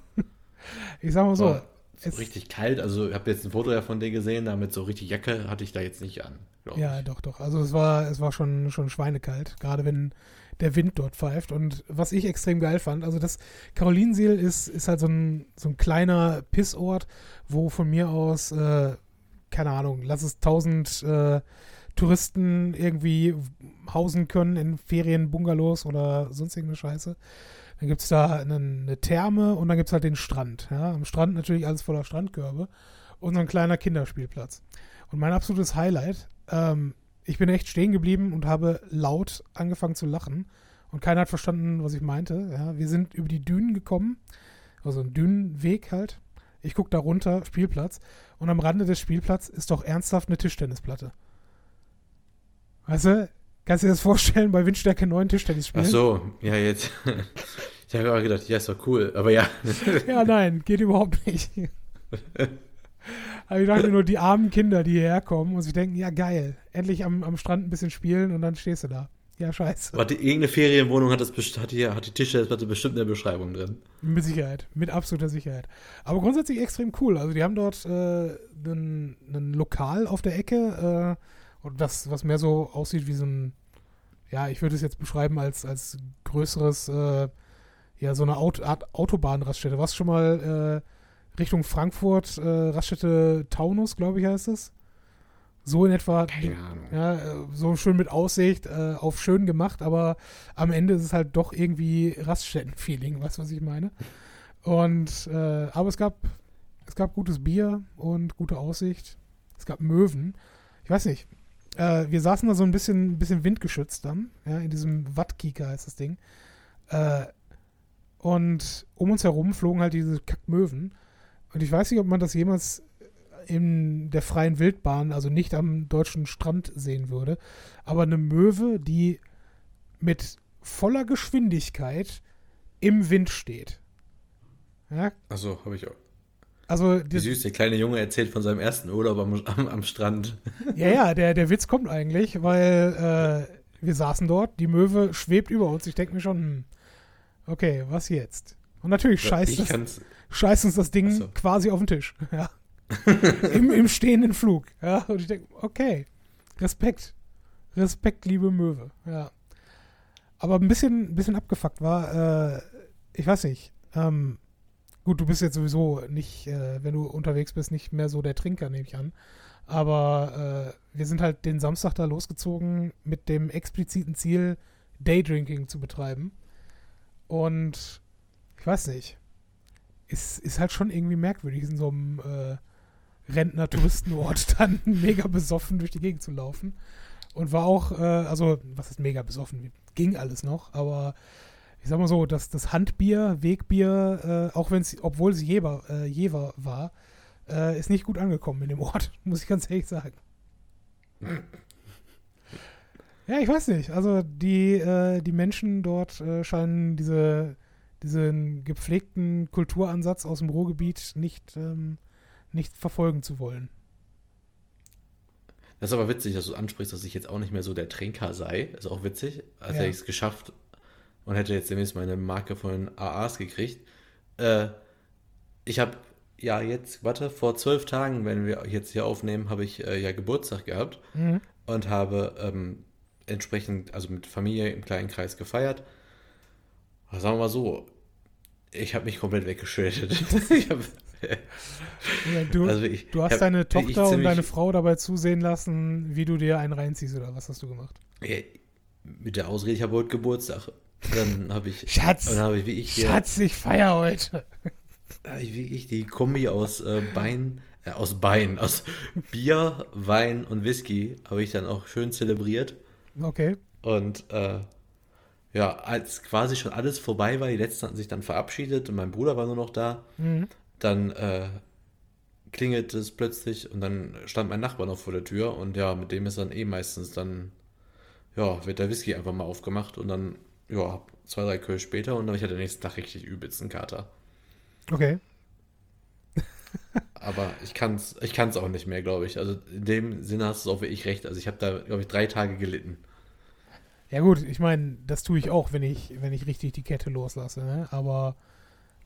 Ich sag mal so. War so richtig kalt, also ich habe jetzt ein Foto ja von dir gesehen, da mit so richtig Jacke hatte ich da jetzt nicht an. Ja, ich. doch, doch. Also es war, es war schon, schon schweinekalt, gerade wenn der Wind dort pfeift. Und was ich extrem geil fand, also das Karolinensiel ist, ist halt so ein, so ein kleiner Pissort, wo von mir aus, äh, keine Ahnung, lass es tausend äh, Touristen irgendwie hausen können in Ferien, Bungalows oder sonst irgendeine Scheiße. Dann gibt es da eine, eine Therme und dann gibt es halt den Strand. Ja? Am Strand natürlich alles voller Strandkörbe und so ein kleiner Kinderspielplatz. Und mein absolutes Highlight, ähm, ich bin echt stehen geblieben und habe laut angefangen zu lachen. Und keiner hat verstanden, was ich meinte. Ja, wir sind über die Dünen gekommen, also einen Dünenweg halt. Ich gucke da runter, Spielplatz. Und am Rande des Spielplatzes ist doch ernsthaft eine Tischtennisplatte. Weißt du, kannst du dir das vorstellen, bei Windstärke neun Tischtennis spielen? Ach so, ja jetzt. Ich habe auch gedacht, ja, ist doch cool, aber ja. Ja, nein, geht überhaupt nicht. Aber ich dachte nur, die armen Kinder, die hierher kommen und sich denken, ja geil, endlich am, am Strand ein bisschen spielen und dann stehst du da. Ja, scheiße. Warte, irgendeine Ferienwohnung hat, das, hat, die, hat die Tischtennisplatte bestimmt in der Beschreibung drin. Mit Sicherheit, mit absoluter Sicherheit. Aber grundsätzlich extrem cool. Also die haben dort äh, ein Lokal auf der Ecke, äh, und das, was mehr so aussieht wie so ein, ja, ich würde es jetzt beschreiben als, als größeres, äh, ja, so eine Aut- Art Autobahnraststätte, was schon mal äh, Richtung Frankfurt, äh, Raststätte Taunus, glaube ich, heißt es. So in etwa. Keine Ahnung. Ja, so schön mit Aussicht, äh, auf schön gemacht, aber am Ende ist es halt doch irgendwie Raststätten-Feeling, weißt du, was ich meine? Und, äh, aber es gab, es gab gutes Bier und gute Aussicht. Es gab Möwen. Ich weiß nicht. Äh, wir saßen da so ein bisschen, bisschen windgeschützt dann, ja, in diesem Wattkieker heißt das Ding. Äh, und um uns herum flogen halt diese Kackmöwen. Und ich weiß nicht, ob man das jemals in der freien Wildbahn, also nicht am deutschen Strand sehen würde, aber eine Möwe, die mit voller Geschwindigkeit im Wind steht. Ja? Ach so, habe ich auch. Also, die, süß, der kleine Junge erzählt von seinem ersten Urlaub am, am, am Strand. Ja, ja, der, der Witz kommt eigentlich, weil äh, wir saßen dort, die Möwe schwebt über uns. Ich denke mir schon, hm, okay, was jetzt? Und natürlich scheißt das, scheißt uns das Ding so quasi auf den Tisch. Ja. Im, Im stehenden Flug. Ja. Und ich denke, okay, Respekt. Respekt, liebe Möwe. Ja. Aber ein bisschen, ein bisschen abgefuckt war, äh, ich weiß nicht, ähm, gut, du bist jetzt sowieso nicht, äh, wenn du unterwegs bist, nicht mehr so der Trinker, nehme ich an. Aber äh, wir sind halt den Samstag da losgezogen mit dem expliziten Ziel, Daydrinking zu betreiben. Und ich weiß nicht. Ist, ist halt schon irgendwie merkwürdig, in so einem äh, Rentner-Touristenort dann mega besoffen durch die Gegend zu laufen. Und war auch, äh, also, was ist mega besoffen? Ging alles noch, aber ich sag mal so, dass das Handbier, Wegbier, äh, auch wenn es, obwohl es Jever, äh, Jever war, äh, ist nicht gut angekommen in dem Ort, muss ich ganz ehrlich sagen. Ja, ich weiß nicht. Also, die, äh, die Menschen dort äh, scheinen diese diesen gepflegten Kulturansatz aus dem Ruhrgebiet nicht, ähm, nicht verfolgen zu wollen. Das ist aber witzig, dass du ansprichst, dass ich jetzt auch nicht mehr so der Trinker sei. Das ist auch witzig. Als ja. hätte ich es geschafft und hätte jetzt demnächst meine Marke von A As gekriegt. Äh, ich habe ja jetzt, warte, vor zwölf Tagen, wenn wir jetzt hier aufnehmen, habe ich äh, ja Geburtstag gehabt mhm. und habe ähm, entsprechend, also mit Familie im kleinen Kreis gefeiert. Aber sagen wir mal so, ich habe mich komplett weggeschüttet. ich hab, ja, du, also ich, du hast hab, deine Tochter ziemlich, und deine Frau dabei zusehen lassen, wie du dir einen reinziehst, oder was hast du gemacht? Mit der Ausrede, ich habe heute Geburtstag. Dann habe ich, Schatz, hab ich, wie ich hier, Schatz, ich feier heute. Da habe ich wirklich die Kombi aus äh, Bein, äh, aus Bein, aus Bier, Wein und Whisky habe ich dann auch schön zelebriert. Okay. Und äh, ja, als quasi schon alles vorbei war, die Letzten hatten sich dann verabschiedet und mein Bruder war nur noch da, mhm. dann äh, klingelte es plötzlich und dann stand mein Nachbar noch vor der Tür und ja, mit dem ist dann eh meistens dann, ja, wird der Whisky einfach mal aufgemacht und dann, ja, zwei, drei Köln später und dann habe ich halt den nächsten Tag richtig übelsten Kater. Okay. Aber ich kann es ich kann's auch nicht mehr, glaube ich. Also in dem Sinne hast du es auch wirklich recht. Also ich habe da, glaube ich, drei Tage gelitten. Ja gut, ich meine, das tue ich auch, wenn ich, wenn ich richtig die Kette loslasse. Ne? Aber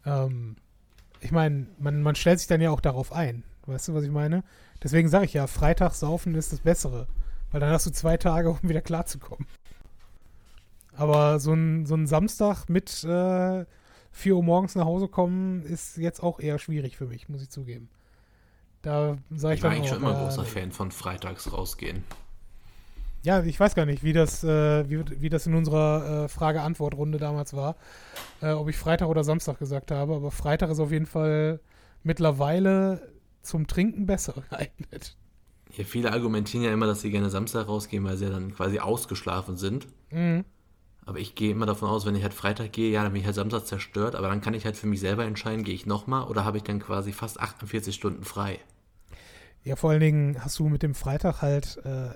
ähm, ich meine, man, man stellt sich dann ja auch darauf ein. Weißt du, was ich meine? Deswegen sage ich ja, Freitag saufen ist das Bessere. Weil dann hast du zwei Tage, um wieder klarzukommen. Aber so ein, so ein Samstag mit äh, vier Uhr morgens nach Hause kommen ist jetzt auch eher schwierig für mich, muss ich zugeben. Da sage ich, ich war dann eigentlich auch, schon immer ein äh, großer Fan von freitags rausgehen. Ja, ich weiß gar nicht, wie das, äh, wie, wie das in unserer äh, Frage-Antwort-Runde damals war, äh, ob ich Freitag oder Samstag gesagt habe, aber Freitag ist auf jeden Fall mittlerweile zum Trinken besser geeignet. Ja, viele argumentieren ja immer, dass sie gerne Samstag rausgehen, weil sie ja dann quasi ausgeschlafen sind. Mhm. Aber ich gehe immer davon aus, wenn ich halt Freitag gehe, ja, dann bin ich halt Samstag zerstört, aber dann kann ich halt für mich selber entscheiden, gehe ich nochmal oder habe ich dann quasi fast achtundvierzig Stunden frei. Ja, vor allen Dingen hast du mit dem Freitag halt äh,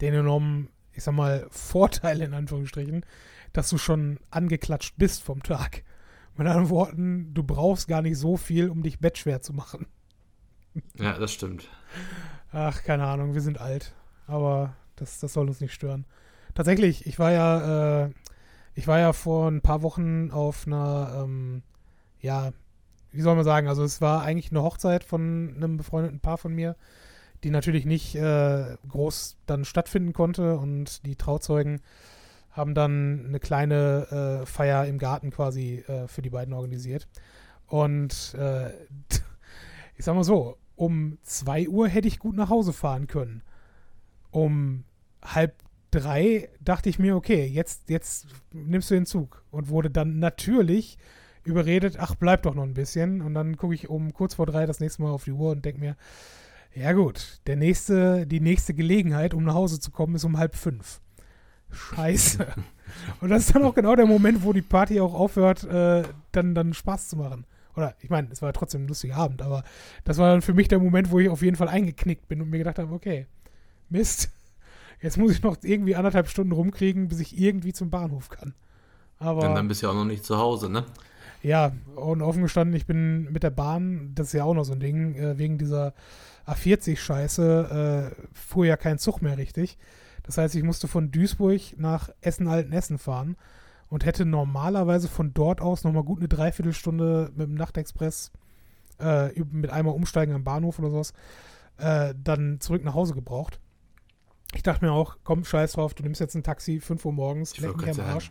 den enormen, ich sag mal, Vorteil in Anführungsstrichen, dass du schon angeklatscht bist vom Tag. Mit anderen Worten, du brauchst gar nicht so viel, um dich bettschwer zu machen. Ja, das stimmt. Ach, keine Ahnung, wir sind alt, aber das, das soll uns nicht stören. Tatsächlich, ich war ja, äh, ich war ja vor ein paar Wochen auf einer, ähm, ja, wie soll man sagen, also es war eigentlich eine Hochzeit von einem befreundeten Paar von mir, die natürlich nicht äh, groß dann stattfinden konnte und die Trauzeugen haben dann eine kleine äh, Feier im Garten quasi äh, für die beiden organisiert. Und äh, ich sag mal so, um zwei Uhr hätte ich gut nach Hause fahren können. Um halb drei dachte ich mir, okay, jetzt, jetzt nimmst du den Zug und wurde dann natürlich überredet, ach, bleib doch noch ein bisschen. Und dann gucke ich um kurz vor drei das nächste Mal auf die Uhr und denke mir, ja gut, der nächste, die nächste Gelegenheit, um nach Hause zu kommen, ist um halb fünf. Scheiße. Und das ist dann auch genau der Moment, wo die Party auch aufhört, äh, dann, dann Spaß zu machen. Oder, ich meine, es war trotzdem ein lustiger Abend, aber das war dann für mich der Moment, wo ich auf jeden Fall eingeknickt bin und mir gedacht habe, okay, Mist. Jetzt muss ich noch irgendwie anderthalb Stunden rumkriegen, bis ich irgendwie zum Bahnhof kann. Aber Denn dann bist du ja auch noch nicht zu Hause, ne? Ja, und offen gestanden, ich bin mit der Bahn, das ist ja auch noch so ein Ding, äh, wegen dieser A vierzig Scheiße äh, fuhr ja kein Zug mehr richtig. Das heißt, ich musste von Duisburg nach Essen-Altenessen fahren und hätte normalerweise von dort aus nochmal gut eine Dreiviertelstunde mit dem Nachtexpress, äh, mit einmal umsteigen am Bahnhof oder sowas, äh, dann zurück nach Hause gebraucht. Ich dachte mir auch, komm, scheiß drauf, du nimmst jetzt ein Taxi, fünf Uhr morgens, leck mich am Arsch.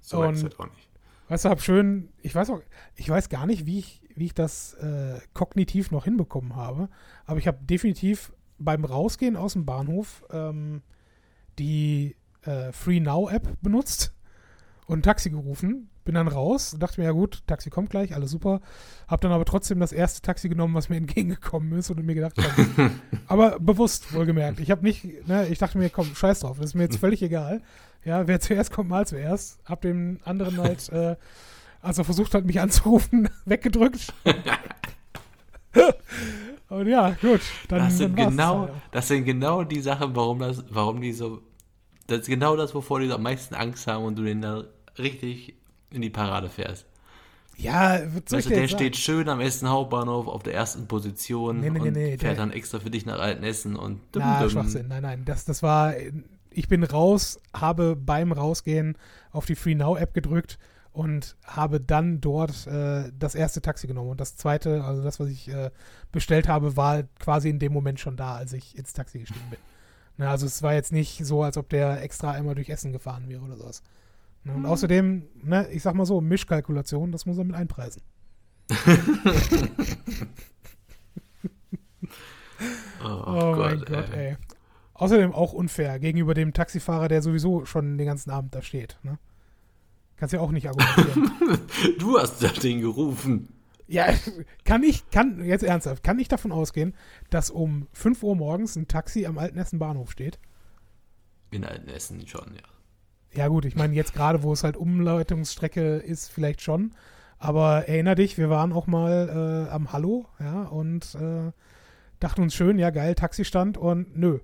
So und, ist das auch nicht. Weißt du, hab schön, ich weiß auch, ich weiß gar nicht, wie ich, wie ich das äh, kognitiv noch hinbekommen habe, aber ich habe definitiv beim Rausgehen aus dem Bahnhof ähm, die äh, Free Now App benutzt und ein Taxi gerufen, bin dann raus, dachte mir, ja gut, Taxi kommt gleich, alles super, hab dann aber trotzdem das erste Taxi genommen, was mir entgegengekommen ist und mir gedacht habe, aber bewusst, wohlgemerkt, ich hab nicht, ne, ich dachte mir, komm, scheiß drauf, das ist mir jetzt völlig egal, ja, wer zuerst kommt, mal zuerst, hab dem anderen halt, äh, als er versucht hat, mich anzurufen, weggedrückt. Und ja, gut, dann das sind dann genau, halt. Das sind genau die Sachen, warum das, warum die so, das ist genau das, wovor die so am meisten Angst haben und du den da richtig in die Parade fährst. Ja, wird so. Also der steht schön am Essen Hauptbahnhof auf der ersten Position nee, nee, nee, und nee, fährt nee. dann extra für dich nach Altenessen und dumm, Na, dumm. Schwachsinn, nein, nein, das, das war, ich bin raus, habe beim Rausgehen auf die Free Now App gedrückt und habe dann dort äh, das erste Taxi genommen. Und das zweite, also das, was ich äh, bestellt habe, war quasi in dem Moment schon da, als ich ins Taxi gestiegen bin. Na, also es war jetzt nicht so, als ob der extra einmal durch Essen gefahren wäre oder sowas. Na, und mhm. außerdem, ne, ich sag mal so, Mischkalkulation, das muss man mit einpreisen. oh, oh Gott, mein Gott, ey. ey. Außerdem auch unfair gegenüber dem Taxifahrer, der sowieso schon den ganzen Abend da steht. Ne? Kannst ja auch nicht argumentieren. Du hast ja den gerufen. Ja, kann ich, kann, jetzt ernsthaft, kann ich davon ausgehen, dass um fünf Uhr morgens ein Taxi am Alten Essen Bahnhof steht? In Alten Essen schon, ja. Ja gut, ich meine jetzt gerade, wo es halt Umleitungsstrecke ist, vielleicht schon. Aber erinner dich, wir waren auch mal äh, am Hallo, ja, und äh, dachten uns schön, ja geil, Taxistand und nö.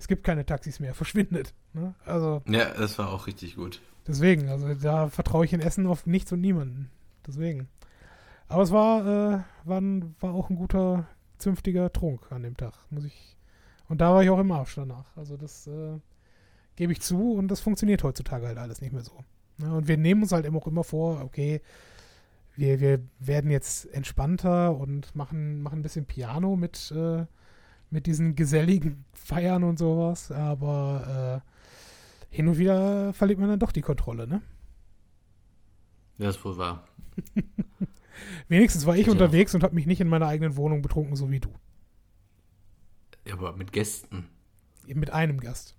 Es gibt keine Taxis mehr, verschwindet. Ne? Also, ja, das war auch richtig gut. Deswegen, also da vertraue ich in Essen auf nichts und niemanden. Deswegen. Aber es war, äh, war, ein, war auch ein guter, zünftiger Trunk an dem Tag. Muss ich. Und da war ich auch im Arsch danach. Also das äh, gebe ich zu und das funktioniert heutzutage halt alles nicht mehr so. Ne? Und wir nehmen uns halt eben auch immer vor, okay, wir, wir werden jetzt entspannter und machen, machen ein bisschen Piano mit äh, mit diesen geselligen Feiern und sowas, aber äh, hin und wieder verliert man dann doch die Kontrolle, ne? Das ist wohl wahr. Wenigstens war ich, ich unterwegs auch. Und habe mich nicht in meiner eigenen Wohnung betrunken, so wie du. Ja, aber mit Gästen. Eben mit einem Gast.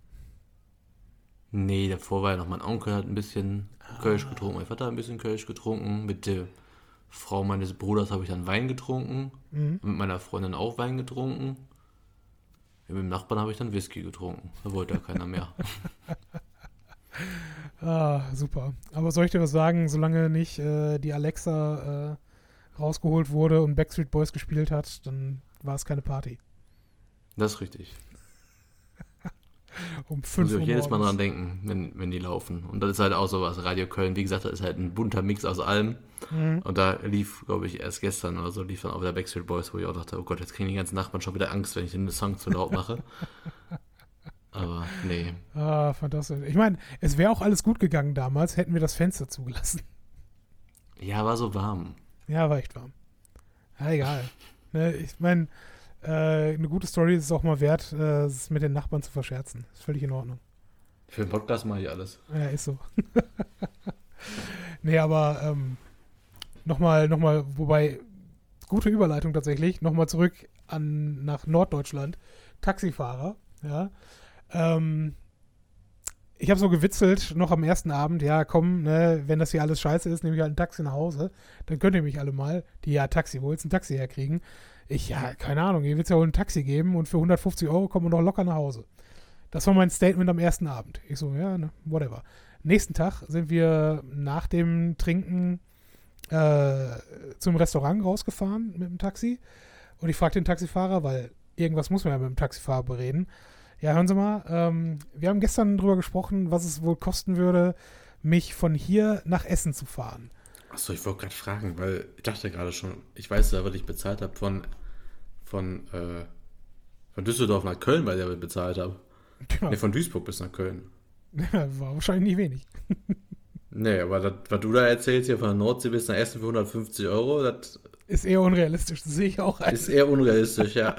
Nee, davor war ja noch mein Onkel, hat ein bisschen ah. Kölsch getrunken, mein Vater hat ein bisschen Kölsch getrunken, mit der Frau meines Bruders habe ich dann Wein getrunken, mhm. mit meiner Freundin auch Wein getrunken. Mit dem Nachbarn habe ich dann Whisky getrunken. Da wollte ja keiner mehr. ah, super. Aber soll ich dir was sagen, solange nicht äh, die Alexa äh, rausgeholt wurde und Backstreet Boys gespielt hat, dann war es keine Party. Das ist richtig. um fünf Uhr. Muss ich jedes Mal dran denken, wenn, wenn die laufen. Und das ist halt auch sowas. Radio Köln, wie gesagt, das ist halt ein bunter Mix aus allem. Mhm. Und da lief, glaube ich, erst gestern oder so, lief dann auch wieder Backstreet Boys, wo ich auch dachte, oh Gott, jetzt kriegen die ganzen Nachbarn schon wieder Angst, wenn ich den Song zu laut mache. Aber nee. Ah, fantastisch. Ich meine, es wäre auch alles gut gegangen damals, hätten wir das Fenster zugelassen. Ja, war so warm. Ja, war echt warm. Ja, egal. ne, ich meine, äh, eine gute Story ist es auch mal wert, äh, es mit den Nachbarn zu verscherzen. Ist völlig in Ordnung. Für den Podcast mache ich alles. Ja, ist so. nee, aber ähm, Nochmal, nochmal, wobei, gute Überleitung tatsächlich, nochmal zurück an, nach Norddeutschland. Taxifahrer, ja. Ähm, ich habe so gewitzelt, noch am ersten Abend, ja komm, ne, wenn das hier alles scheiße ist, nehme ich halt ein Taxi nach Hause, dann könnt ihr mich alle mal, die ja Taxi, wo willst du ein Taxi herkriegen? Ich, ja, keine Ahnung, ihr willst ja wohl ein Taxi geben und für hundertfünfzig Euro kommen wir doch locker nach Hause. Das war mein Statement am ersten Abend. Ich so, ja, ne, whatever. Nächsten Tag sind wir nach dem Trinken Äh, zum Restaurant rausgefahren mit dem Taxi und ich fragte den Taxifahrer, weil irgendwas muss man ja mit dem Taxifahrer bereden. Ja, hören Sie mal, ähm, wir haben gestern drüber gesprochen, was es wohl kosten würde, mich von hier nach Essen zu fahren. Achso, ich wollte gerade fragen, weil ich dachte gerade schon, ich weiß ja, was ich bezahlt habe von von, äh, von Düsseldorf nach Köln, weil ich ja bezahlt habe. Ja. Ne, von Duisburg bis nach Köln. Ja, war wahrscheinlich nicht wenig. Nee, aber das, was du da erzählst, hier von der Nordsee bis nach Essen für hundertfünfzig Euro, das... Ist eher unrealistisch, das sehe ich auch ein. Ist eher unrealistisch, ja.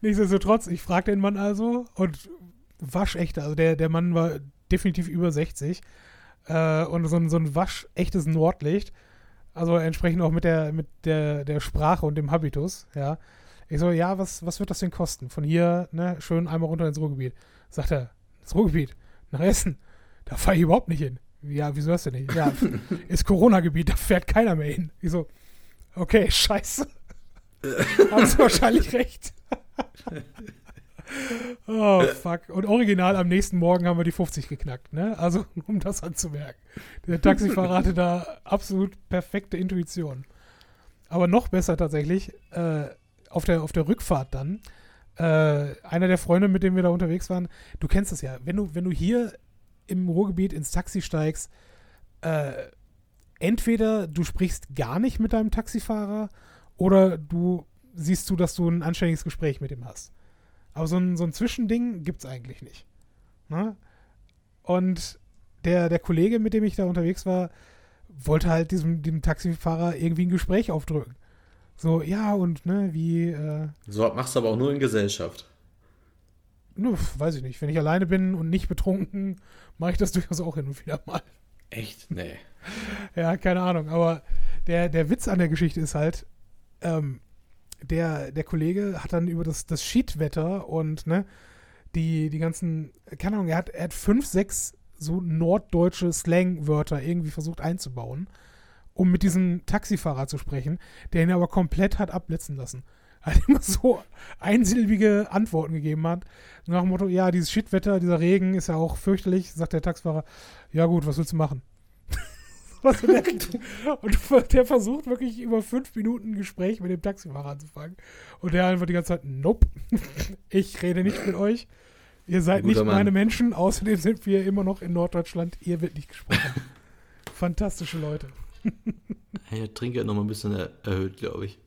Nichtsdestotrotz, ich frage den Mann also und waschechter, also der, der Mann war definitiv über sechzig äh, und so ein, so ein waschechtes Nordlicht, also entsprechend auch mit der mit der, der Sprache und dem Habitus, ja. Ich so, ja, was, was wird das denn kosten? Von hier, ne, schön einmal runter ins Ruhrgebiet. Sagt er, ins Ruhrgebiet, nach Essen, da fahre ich überhaupt nicht hin. Ja, wieso hast du nicht? Ja, ist Corona-Gebiet, da fährt keiner mehr hin. Ich so, okay, scheiße. Haben sie wahrscheinlich recht. oh, fuck. Und original am nächsten Morgen haben wir die fünfzig geknackt, ne? Also, um das anzumerken. Der Taxifahrer hatte da absolut perfekte Intuition. Aber noch besser tatsächlich, äh, auf der, auf der Rückfahrt dann, äh, einer der Freunde, mit dem wir da unterwegs waren, du kennst das ja, wenn du, wenn du hier im Ruhrgebiet ins Taxi steigst, äh, entweder du sprichst gar nicht mit deinem Taxifahrer oder du siehst zu, dass du ein anständiges Gespräch mit ihm hast. Aber so ein, so ein Zwischending gibt's eigentlich nicht. Ne? Und der, der Kollege, mit dem ich da unterwegs war, wollte halt diesem dem Taxifahrer irgendwie ein Gespräch aufdrücken. So, ja, und, ne, wie... Äh, so, machst du aber auch nur in Gesellschaft. Ne, weiß ich nicht. Wenn ich alleine bin und nicht betrunken, mache ich das durchaus auch hin und wieder mal. Echt? Nee. Ja, keine Ahnung. Aber der, der Witz an der Geschichte ist halt, ähm, der, der Kollege hat dann über das, das Schiedwetter und, ne, die, die ganzen, keine Ahnung, er hat, er hat fünf, sechs so norddeutsche Slangwörter irgendwie versucht einzubauen, um mit diesem Taxifahrer zu sprechen, der ihn aber komplett hat abblitzen lassen. Er hat immer so einsilbige Antworten gegeben hat. Nach dem Motto, ja, dieses Shitwetter, dieser Regen ist ja auch fürchterlich, sagt der Taxifahrer, ja gut, was willst du machen? Was der und der versucht wirklich über fünf Minuten ein Gespräch mit dem Taxifahrer anzufangen. Und der einfach die ganze Zeit, nope, ich rede nicht mit euch. Ihr seid Guter nicht Mann. Meine Menschen, außerdem sind wir immer noch in Norddeutschland, ihr wird nicht gesprochen. Fantastische Leute. Der Trinkgeld noch mal ein bisschen erhöht, glaube ich.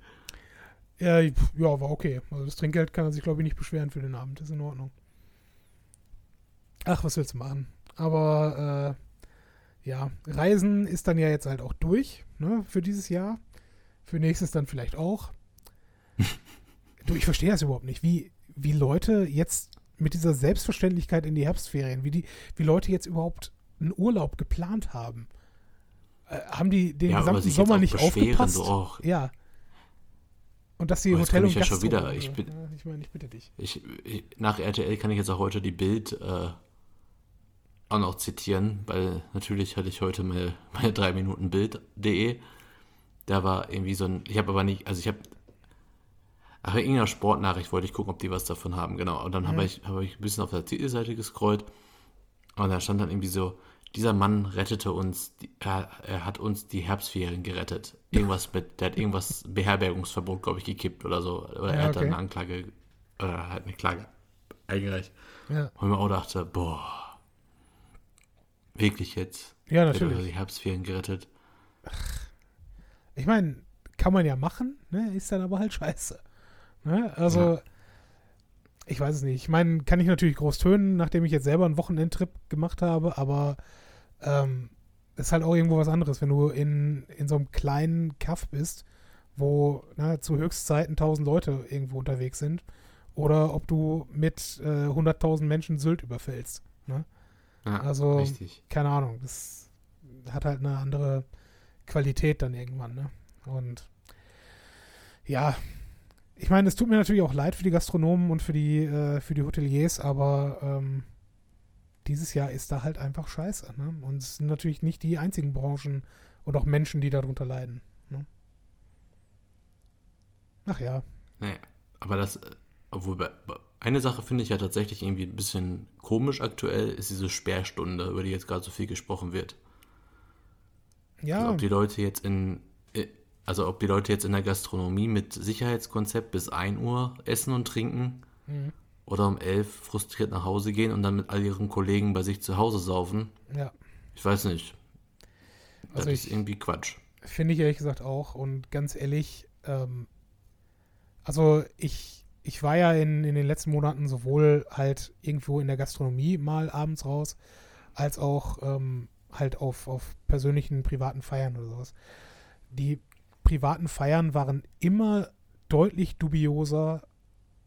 Ja, ja, war okay. Also das Trinkgeld kann er sich, glaube ich, nicht beschweren für den Abend. Ist in Ordnung. Ach, was willst du machen? Aber äh, ja, Reisen ist dann ja jetzt halt auch durch, ne, für dieses Jahr. Für nächstes dann vielleicht auch. Du, ich verstehe das überhaupt nicht. Wie, wie Leute jetzt mit dieser Selbstverständlichkeit in die Herbstferien, wie die, wie Leute jetzt überhaupt einen Urlaub geplant haben. Äh, haben die den ja, gesamten Sommer nicht aufgepasst? So auch. Ja. Und dass die oh, Hotel und ja schon wieder. Ich, bin, ja, ich meine, ich bitte dich. Ich, ich, nach R T L kann ich jetzt auch heute die Bild äh, auch noch zitieren, weil natürlich hatte ich heute meine, meine drei Minuten Bild punkt de. Da war irgendwie so ein, ich habe aber nicht, also ich habe aber in irgendeiner Sportnachricht wollte ich gucken, ob die was davon haben, genau. Und dann mhm. habe ich, hab ich ein bisschen auf der Titelseite gescrollt und da stand dann irgendwie so, dieser Mann rettete uns, die, er, er hat uns die Herbstferien gerettet. Irgendwas mit, der hat irgendwas Beherbergungsverbot, glaube ich, gekippt oder so. Oder ja, er hat okay. dann eine Anklage, oder hat eine Klage eingereicht. Ja. Und man auch dachte, boah, wirklich jetzt? Ja, natürlich. Die Herbstferien gerettet. Ach, ich meine, kann man ja machen, ne? Ist dann aber halt scheiße. Ne? Also, ja. Ich weiß es nicht. Ich meine, kann ich natürlich groß tönen, nachdem ich jetzt selber einen Wochenendtrip gemacht habe, aber ähm, ist halt auch irgendwo was anderes, wenn du in, in so einem kleinen Kaff bist, wo na, zu Höchstzeiten tausend Leute irgendwo unterwegs sind oder ob du mit äh, hunderttausend Menschen Sylt überfällst. Ne? Ja, also, richtig. Keine Ahnung, das hat halt eine andere Qualität dann irgendwann. Ne? Und ja, ich meine, es tut mir natürlich auch leid für die Gastronomen und für die, äh, für die Hoteliers, aber ähm, dieses Jahr ist da halt einfach scheiße. Ne? Und es sind natürlich nicht die einzigen Branchen und auch Menschen, die darunter leiden. Ne? Ach ja. Naja, aber das, obwohl eine Sache finde ich ja tatsächlich irgendwie ein bisschen komisch aktuell, ist diese Sperrstunde, über die jetzt gerade so viel gesprochen wird. Ja. Also, ob die Leute jetzt in... Also ob die Leute jetzt in der Gastronomie mit Sicherheitskonzept bis ein Uhr essen und trinken mhm. oder um elf frustriert nach Hause gehen und dann mit all ihren Kollegen bei sich zu Hause saufen. Ja. Ich weiß nicht. Das also ist irgendwie Quatsch. Finde ich ehrlich gesagt auch. Und ganz ehrlich, ähm, also ich, ich war ja in, in den letzten Monaten sowohl halt irgendwo in der Gastronomie mal abends raus, als auch ähm, halt auf, auf persönlichen, privaten Feiern oder sowas. Die privaten Feiern waren immer deutlich dubioser,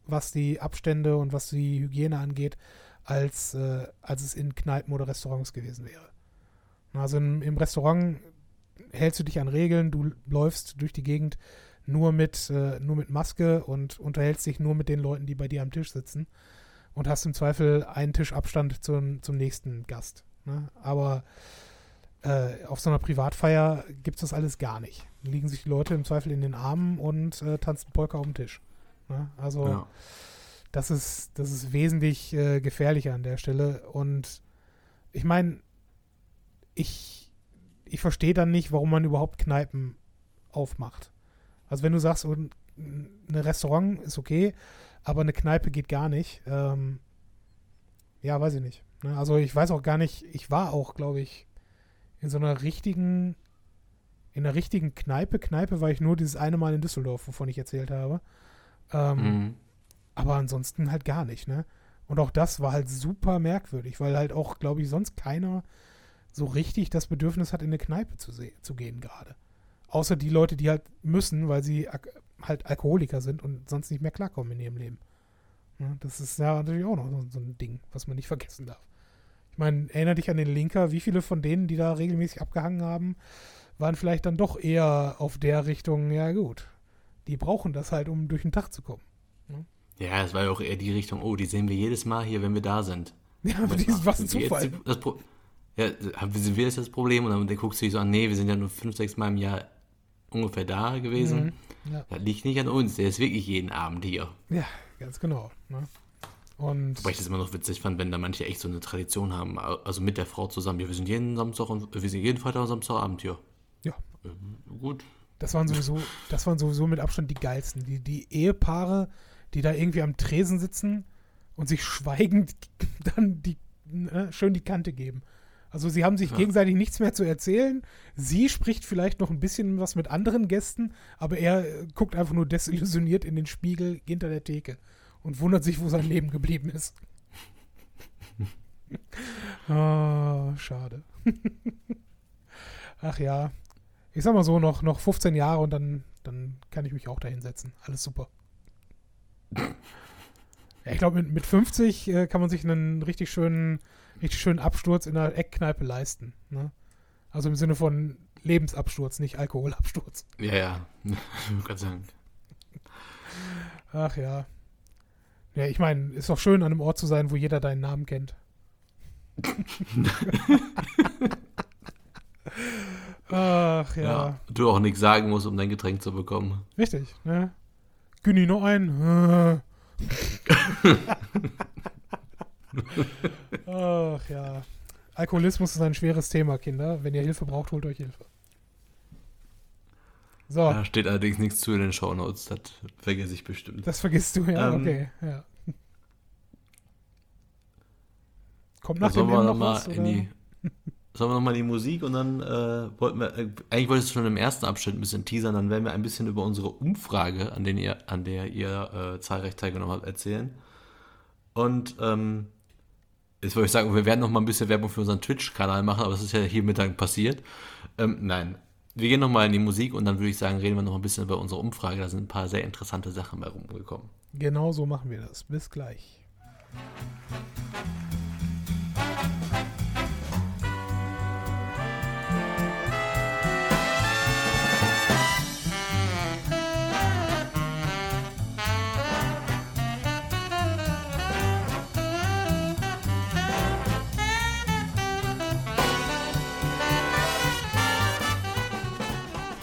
was die Abstände und was die Hygiene angeht, als, äh, als es in Kneipen oder Restaurants gewesen wäre. Also im, im Restaurant hältst du dich an Regeln, du läufst durch die Gegend nur mit, äh, nur mit Maske und unterhältst dich nur mit den Leuten, die bei dir am Tisch sitzen und hast im Zweifel einen Tisch Abstand zum, zum nächsten Gast. Ne? Aber Äh, auf so einer Privatfeier gibt es das alles gar nicht. Da liegen sich die Leute im Zweifel in den Armen und äh, tanzen Polka auf dem Tisch. Ne? Also ja. das ist das ist wesentlich äh, gefährlicher an der Stelle. Und ich meine, ich, ich verstehe dann nicht, warum man überhaupt Kneipen aufmacht. Also wenn du sagst, ein Restaurant ist okay, aber eine Kneipe geht gar nicht. Ähm, ja, weiß ich nicht. Ne? Also ich weiß auch gar nicht, ich war auch, glaube ich, in so einer richtigen, in einer richtigen Kneipe. Kneipe war ich nur dieses eine Mal in Düsseldorf, wovon ich erzählt habe. Ähm, mhm. Aber ansonsten halt gar nicht, ne? Und auch das war halt super merkwürdig, weil halt auch, glaube ich, sonst keiner so richtig das Bedürfnis hat, in eine Kneipe zu, se- zu gehen gerade. Außer die Leute, die halt müssen, weil sie ak- halt Alkoholiker sind und sonst nicht mehr klarkommen in ihrem Leben. Ja, das ist ja natürlich auch noch so, so ein Ding, was man nicht vergessen darf. Ich meine, erinnere dich an den Linker, wie viele von denen, die da regelmäßig abgehangen haben, waren vielleicht dann doch eher auf der Richtung, ja gut, die brauchen das halt, um durch den Tag zu kommen. Ja, ja, es war ja auch eher die Richtung, oh, die sehen wir jedes Mal hier, wenn wir da sind. Ja, aber die ist, was ein Zufall. Das Pro- ja, sind wir jetzt das Problem? Und dann guckst du dich so an, nee, wir sind ja nur fünf, sechs Mal im Jahr ungefähr da gewesen. Mhm, ja. Das liegt nicht an uns, der ist wirklich jeden Abend hier. Ja, ganz genau. Ne? Und wobei ich das immer noch witzig fand, wenn da manche echt so eine Tradition haben, also mit der Frau zusammen, ja, wir sind jeden Samstag und wir sind jeden Freitag und Samstagabend hier. Ja. Gut. Das waren sowieso, das waren sowieso mit Abstand die geilsten. Die, die Ehepaare, die da irgendwie am Tresen sitzen und sich schweigend dann die, ne, schön die Kante geben. Also sie haben sich ja. gegenseitig nichts mehr zu erzählen. Sie spricht vielleicht noch ein bisschen was mit anderen Gästen, aber er guckt einfach nur desillusioniert in den Spiegel hinter der Theke und wundert sich, wo sein Leben geblieben ist. Oh, schade. Ach ja. Ich sag mal so, noch, noch fünfzehn Jahre und dann, dann kann ich mich auch dahin setzen. Alles super. Ja, ich glaube, mit, mit fünfzig äh, kann man sich einen richtig schönen, richtig schönen Absturz in einer Eckkneipe leisten. Ne? Also im Sinne von Lebensabsturz, nicht Alkoholabsturz. Ja, ja. Gott sei Dank. Ach ja. Ja, ich meine, ist doch schön, an einem Ort zu sein, wo jeder deinen Namen kennt. Ach ja. ja. Du auch nichts sagen musst, um dein Getränk zu bekommen. Richtig, ne? Günni, noch ein. Ach ja. Alkoholismus ist ein schweres Thema, Kinder. Wenn ihr Hilfe braucht, holt euch Hilfe. So. Da steht allerdings nichts zu in den Shownotes. Das vergesse ich bestimmt. Das vergisst du, ja, ähm, okay. Ja. Kommt nach dem Leben noch was, oder? Die, sollen wir nochmal die Musik und dann äh, wollten wir, äh, eigentlich wolltest du schon im ersten Abschnitt ein bisschen teasern, dann werden wir ein bisschen über unsere Umfrage, an, den ihr, an der ihr äh, zahlreich teilgenommen habt, erzählen. Und ähm, jetzt wollte ich sagen, wir werden nochmal ein bisschen Werbung für unseren Twitch-Kanal machen, aber das ist ja hier Mittag passiert. Ähm, nein, wir gehen nochmal in die Musik und dann würde ich sagen, reden wir noch ein bisschen über unsere Umfrage, da sind ein paar sehr interessante Sachen bei rumgekommen. Genau so machen wir das. Bis gleich.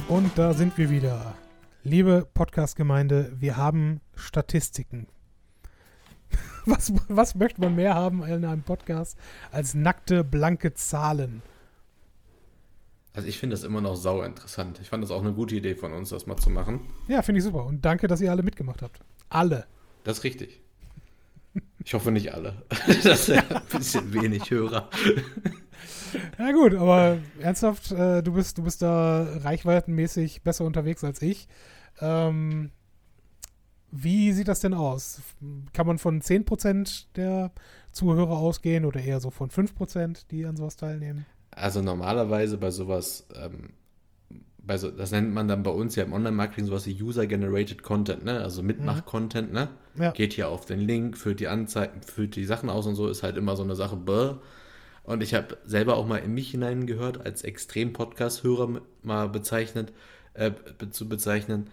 Und da sind wir wieder. Liebe Podcast-Gemeinde, wir haben Statistiken. Was, was möchte man mehr haben in einem Podcast als nackte, blanke Zahlen? Also ich finde das immer noch sau interessant. Ich fand das auch eine gute Idee von uns, das mal zu machen. Ja, finde ich super. Und danke, dass ihr alle mitgemacht habt. Alle. Das ist richtig. Ich hoffe nicht alle. Das sind ja ein bisschen wenig Hörer. Ja gut, aber ernsthaft, äh, du bist, du bist da reichweitenmäßig besser unterwegs als ich. Ähm, wie sieht das denn aus? Kann man von zehn Prozent der Zuhörer ausgehen oder eher so von fünf Prozent, die an sowas teilnehmen? Also normalerweise bei sowas, ähm, bei so, das nennt man dann bei uns ja im Online-Marketing sowas wie User-Generated Content, ne? Also Mitmach-Content, ne? Ja. Geht hier auf den Link, füllt die Anzeigen, füllt die Sachen aus und so, ist halt immer so eine Sache, bäh. Und ich habe selber auch mal in mich hineingehört, als Extrem-Podcast-Hörer mal bezeichnet, äh, zu bezeichnen.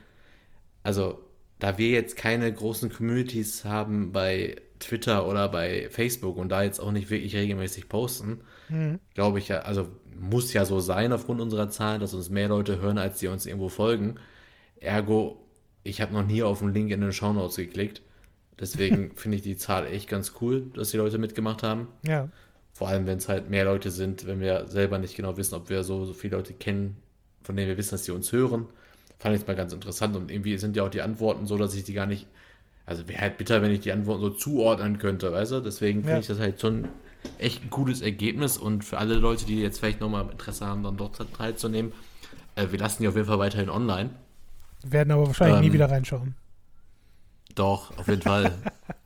Also, da wir jetzt keine großen Communities haben bei Twitter oder bei Facebook und da jetzt auch nicht wirklich regelmäßig posten, mhm. glaube ich ja, also muss ja so sein aufgrund unserer Zahlen, dass uns mehr Leute hören, als die uns irgendwo folgen. Ergo, ich habe noch nie auf den Link in den Shownotes geklickt. Deswegen finde ich die Zahl echt ganz cool, dass die Leute mitgemacht haben. Ja. Vor allem, wenn es halt mehr Leute sind, wenn wir selber nicht genau wissen, ob wir so, so viele Leute kennen, von denen wir wissen, dass die uns hören. Fand ich jetzt mal ganz interessant. Und irgendwie sind ja auch die Antworten so, dass ich die gar nicht, also wäre halt bitter, wenn ich die Antworten so zuordnen könnte, weißt du? Deswegen finde ja. ich das halt schon echt ein cooles Ergebnis. Und für alle Leute, die jetzt vielleicht nochmal Interesse haben, dann dort teilzunehmen, äh, wir lassen die auf jeden Fall weiterhin online. Werden aber wahrscheinlich ähm, nie wieder reinschauen. Doch, auf jeden Fall.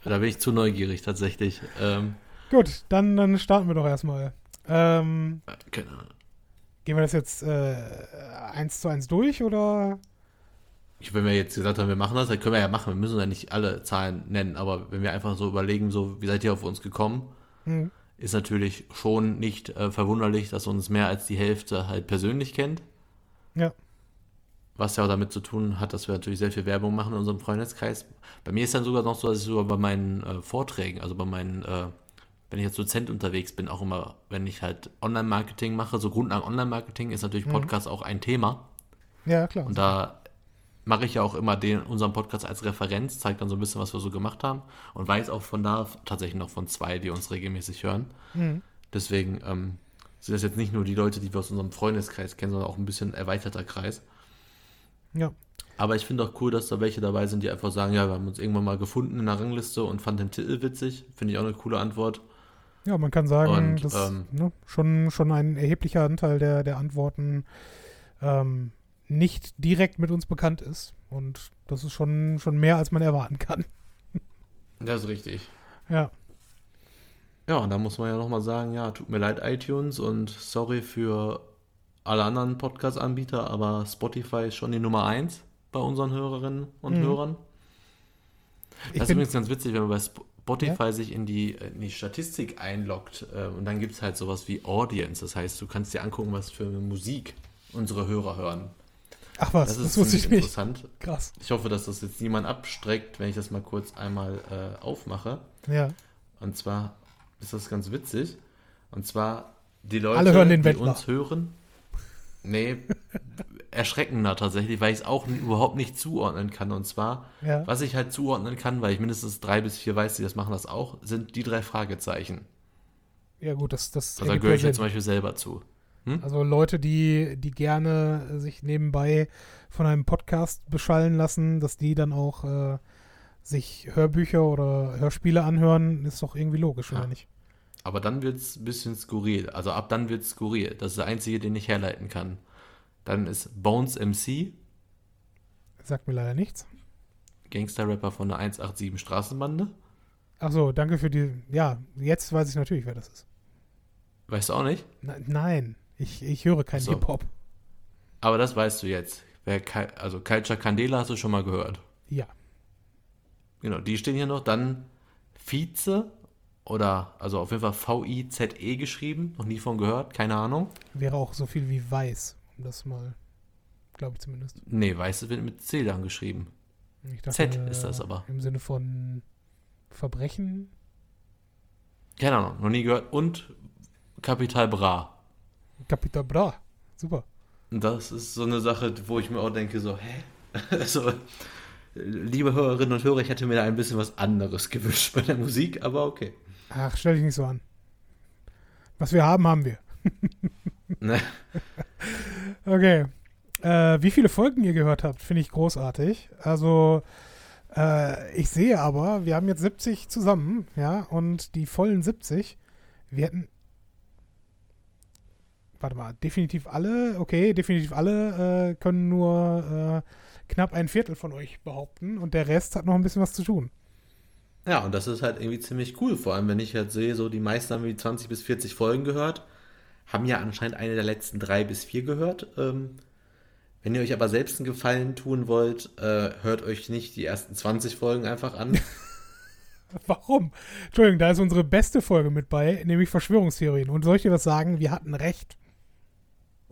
Da bin ich zu neugierig tatsächlich. Ähm, Gut, dann, dann starten wir doch erstmal. Ähm, Keine Ahnung. Gehen wir das jetzt äh, eins zu eins durch, oder? Ich, wenn wir jetzt gesagt haben, wir machen das, dann können wir ja machen. Wir müssen ja nicht alle Zahlen nennen, aber wenn wir einfach so überlegen, so wie seid ihr auf uns gekommen, hm. ist natürlich schon nicht äh, verwunderlich, dass uns mehr als die Hälfte halt persönlich kennt. Ja. Was ja auch damit zu tun hat, dass wir natürlich sehr viel Werbung machen in unserem Freundeskreis. Bei mir ist dann sogar noch so, dass ich sogar bei meinen äh, Vorträgen, also bei meinen, äh, wenn ich als Dozent unterwegs bin, auch immer, wenn ich halt Online-Marketing mache, so Grundlagen Online-Marketing ist natürlich Podcast mhm. auch ein Thema. Ja, klar. Und da mache ich ja auch immer den, unseren Podcast als Referenz, zeige dann so ein bisschen, was wir so gemacht haben und weiß auch von da tatsächlich noch von zwei, die uns regelmäßig hören. Mhm. Deswegen ähm, sind das jetzt nicht nur die Leute, die wir aus unserem Freundeskreis kennen, sondern auch ein bisschen erweiterter Kreis. Ja. Aber ich finde auch cool, dass da welche dabei sind, die einfach sagen, ja, wir haben uns irgendwann mal gefunden in der Rangliste und fanden den Titel witzig. Finde ich auch eine coole Antwort. Ja, man kann sagen, und, dass ähm, ne, schon, schon ein erheblicher Anteil der, der Antworten ähm, nicht direkt mit uns bekannt ist. Und das ist schon, schon mehr, als man erwarten kann. Das ist richtig. Ja. Ja, und da muss man ja nochmal sagen, ja, tut mir leid, iTunes, und sorry für alle anderen Podcast-Anbieter, aber Spotify ist schon die Nummer eins bei unseren Hörerinnen und mhm. Hörern. Das ich ist übrigens ganz witzig, wenn man bei Spotify ja? sich in die, in die Statistik einloggt äh, und dann gibt es halt sowas wie Audience. Das heißt, du kannst dir angucken, was für Musik unsere Hörer hören. Ach was, das, ist das wusste ich nicht. Interessant. Krass. Ich hoffe, dass das jetzt niemand abstreckt, wenn ich das mal kurz einmal äh, aufmache. Ja. Und zwar ist das ganz witzig. Und zwar die Leute, Alle hören den die Wendler. uns hören, Nee, erschreckender tatsächlich, weil ich es auch n- überhaupt nicht zuordnen kann. Und zwar, ja. was ich halt zuordnen kann, weil ich mindestens drei bis vier weiß, die das machen, das auch, sind die drei Fragezeichen. Ja gut, das... das also da gehöre ich ja zum Beispiel selber zu. Hm? Also Leute, die, die gerne sich nebenbei von einem Podcast beschallen lassen, dass die dann auch äh, sich Hörbücher oder Hörspiele anhören, ist doch irgendwie logisch, ja. oder nicht? Aber dann wird es ein bisschen skurril. Also ab dann wird es skurril. Das ist der einzige, den ich herleiten kann. Dann ist Bones M C. Sagt mir leider nichts. Gangster-Rapper von der eins acht sieben Straßenbande. Ach so, danke für die... Ja, jetzt weiß ich natürlich, wer das ist. Weißt du auch nicht? Na, nein, ich, ich höre keinen so. Hip-Hop. Aber das weißt du jetzt. Wer, also Culture Candela hast du schon mal gehört. Ja. Genau, die stehen hier noch. Dann Vize... Oder, also auf jeden Fall V I Z E geschrieben, noch nie von gehört, keine Ahnung. Wäre auch so viel wie Weiß, um das mal, glaube ich zumindest. Nee, Weiß wird mit C dann geschrieben. Ich dachte, Z ist das aber. Im Sinne von Verbrechen? Keine Ahnung, noch nie gehört. Und Capital Bra. Capital Bra, super. Und das ist so eine Sache, wo ich mir auch denke, so, hä? so... Liebe Hörerinnen und Hörer, ich hätte mir da ein bisschen was anderes gewünscht bei der Musik, aber okay. Ach, stell dich nicht so an. Was wir haben, haben wir. Ne? Okay. Äh, wie viele Folgen ihr gehört habt, finde ich großartig. Also, äh, ich sehe aber, wir haben jetzt siebzig zusammen, ja, und die vollen siebzig, wir hätten, warte mal, definitiv alle, okay, definitiv alle äh, können nur äh, knapp ein Viertel von euch behaupten und der Rest hat noch ein bisschen was zu tun. Ja, und das ist halt irgendwie ziemlich cool, vor allem wenn ich halt sehe, so die meisten haben die zwanzig bis vierzig Folgen gehört, haben ja anscheinend eine der letzten drei bis vier gehört. Ähm, wenn ihr euch aber selbst einen Gefallen tun wollt, äh, hört euch nicht die ersten zwanzig Folgen einfach an. Warum? Entschuldigung, da ist unsere beste Folge mit bei, nämlich Verschwörungstheorien. Und soll ich dir was sagen? Wir hatten recht.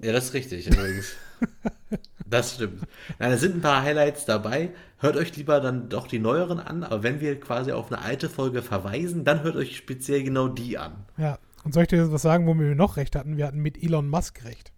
Ja, das ist richtig übrigens. Das stimmt. Nein, da sind ein paar Highlights dabei. Hört euch lieber dann doch die neueren an, aber wenn wir quasi auf eine alte Folge verweisen, dann hört euch speziell genau die an. Ja, und soll ich dir was sagen, wo wir noch recht hatten? Wir hatten mit Elon Musk recht.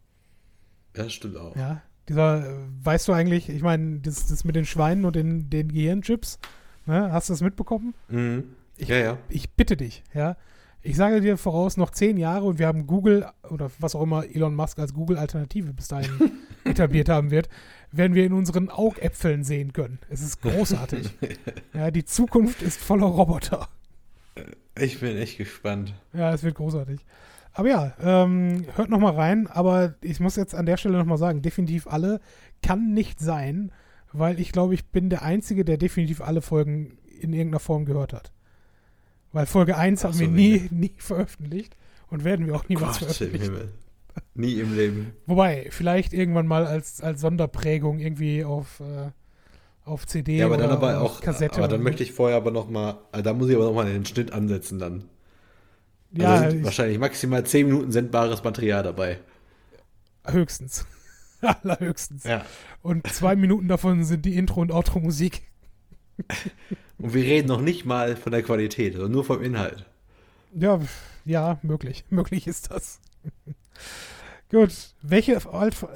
Das stimmt auch. Ja, dieser, weißt du eigentlich, ich meine, das, das mit den Schweinen und den, den Gehirnchips, ne? Hast du das mitbekommen? Mhm. Ich, ja, ja. Ich bitte dich, ja. Ich sage dir voraus, noch zehn Jahre und wir haben Google oder was auch immer Elon Musk als Google-Alternative bis dahin etabliert haben wird, werden wir in unseren Augäpfeln sehen können. Es ist großartig. Ja, die Zukunft ist voller Roboter. Ich bin echt gespannt. Ja, es wird großartig. Aber ja, ähm, hört nochmal rein, aber ich muss jetzt an der Stelle nochmal sagen, definitiv alle kann nicht sein, weil ich glaube, ich bin der Einzige, der definitiv alle Folgen in irgendeiner Form gehört hat. Weil Folge eins haben wir nie, nie veröffentlicht und werden wir auch nie Gott was veröffentlichen. Im nie im Leben. Wobei, vielleicht irgendwann mal als, als Sonderprägung irgendwie auf, äh, auf C D ja, aber oder dann aber auch, Kassette. Aber dann möchte ich vorher aber nochmal, also da muss ich aber nochmal den Schnitt ansetzen dann. Also ja, sind wahrscheinlich maximal zehn Minuten sendbares Material dabei. Höchstens. Allerhöchstens. Ja. Und zwei Minuten davon sind die Intro- und Outro-Musik. Und wir reden noch nicht mal von der Qualität, sondern nur vom Inhalt. Ja, ja, möglich. Möglich ist das. Gut. Welche,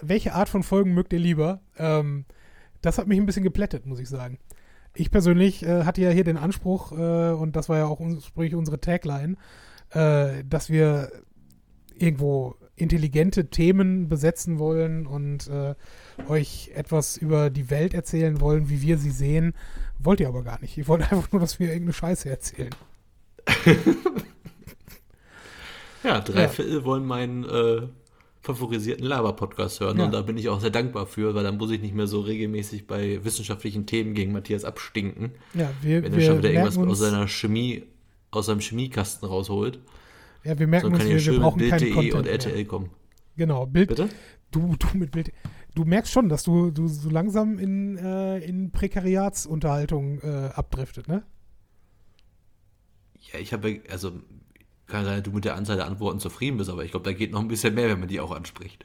welche Art von Folgen mögt ihr lieber? Ähm, das hat mich ein bisschen geplättet, muss ich sagen. Ich persönlich äh, hatte ja hier den Anspruch, äh, und das war ja auch uns, sprich unsere Tagline, äh, dass wir irgendwo intelligente Themen besetzen wollen und äh, euch etwas über die Welt erzählen wollen, wie wir sie sehen. Wollt ihr aber gar nicht. Ihr wollt einfach nur, dass wir irgendeine Scheiße erzählen. Ja, drei ja. Viertel wollen meinen äh, favorisierten Laber-Podcast hören. Ja. Und da bin ich auch sehr dankbar für, weil dann muss ich nicht mehr so regelmäßig bei wissenschaftlichen Themen gegen Matthias abstinken. Ja, wir, wenn er schon wieder irgendwas aus seiner Chemie, aus seinem Chemiekasten rausholt. Ja, wir merken so uns, wir, wir brauchen Bild. Keinen Content und R T L mehr. Kommen. Genau, Bild. Bitte? Du, du mit Bild. Du merkst schon, dass du, du so langsam in, äh, in Prekariatsunterhaltung äh, abdriftet, ne? Ja, ich habe, also kann sein, dass du mit der Anzahl der Antworten zufrieden bist, aber ich glaube, da geht noch ein bisschen mehr, wenn man die auch anspricht.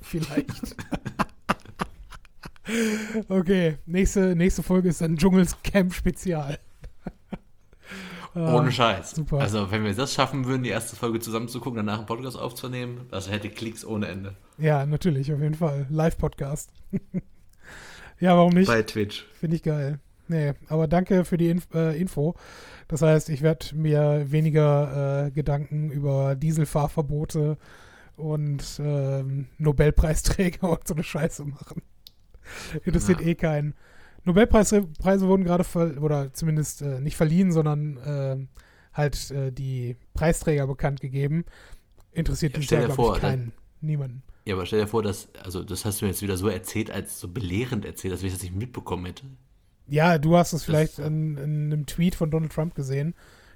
Vielleicht. Okay, nächste, nächste Folge ist dann Dschungelcamp-Spezial. Ohne Scheiß. Super. Also, wenn wir das schaffen würden, die erste Folge zusammen zu gucken, danach einen Podcast aufzunehmen, das hätte Klicks ohne Ende. Ja, natürlich, auf jeden Fall. Live-Podcast. Ja, warum nicht? Bei Twitch. Finde ich geil. Nee, aber danke für die Inf- äh, Info. Das heißt, ich werde mir weniger äh, Gedanken über Dieselfahrverbote und äh, Nobelpreisträger und so eine Scheiße machen. Interessiert ja. eh keinen. Nobelpreise Preise wurden gerade, ver- oder zumindest äh, nicht verliehen, sondern äh, halt äh, die Preisträger bekannt gegeben. Interessiert ja, dich da, glaube ich, keinen. Niemanden. Ja, aber stell dir vor, dass, also das hast du mir jetzt wieder so erzählt, als so belehrend erzählt, als wenn ich das nicht mitbekommen hätte. Ja, du hast es vielleicht in, in einem Tweet von Donald Trump gesehen,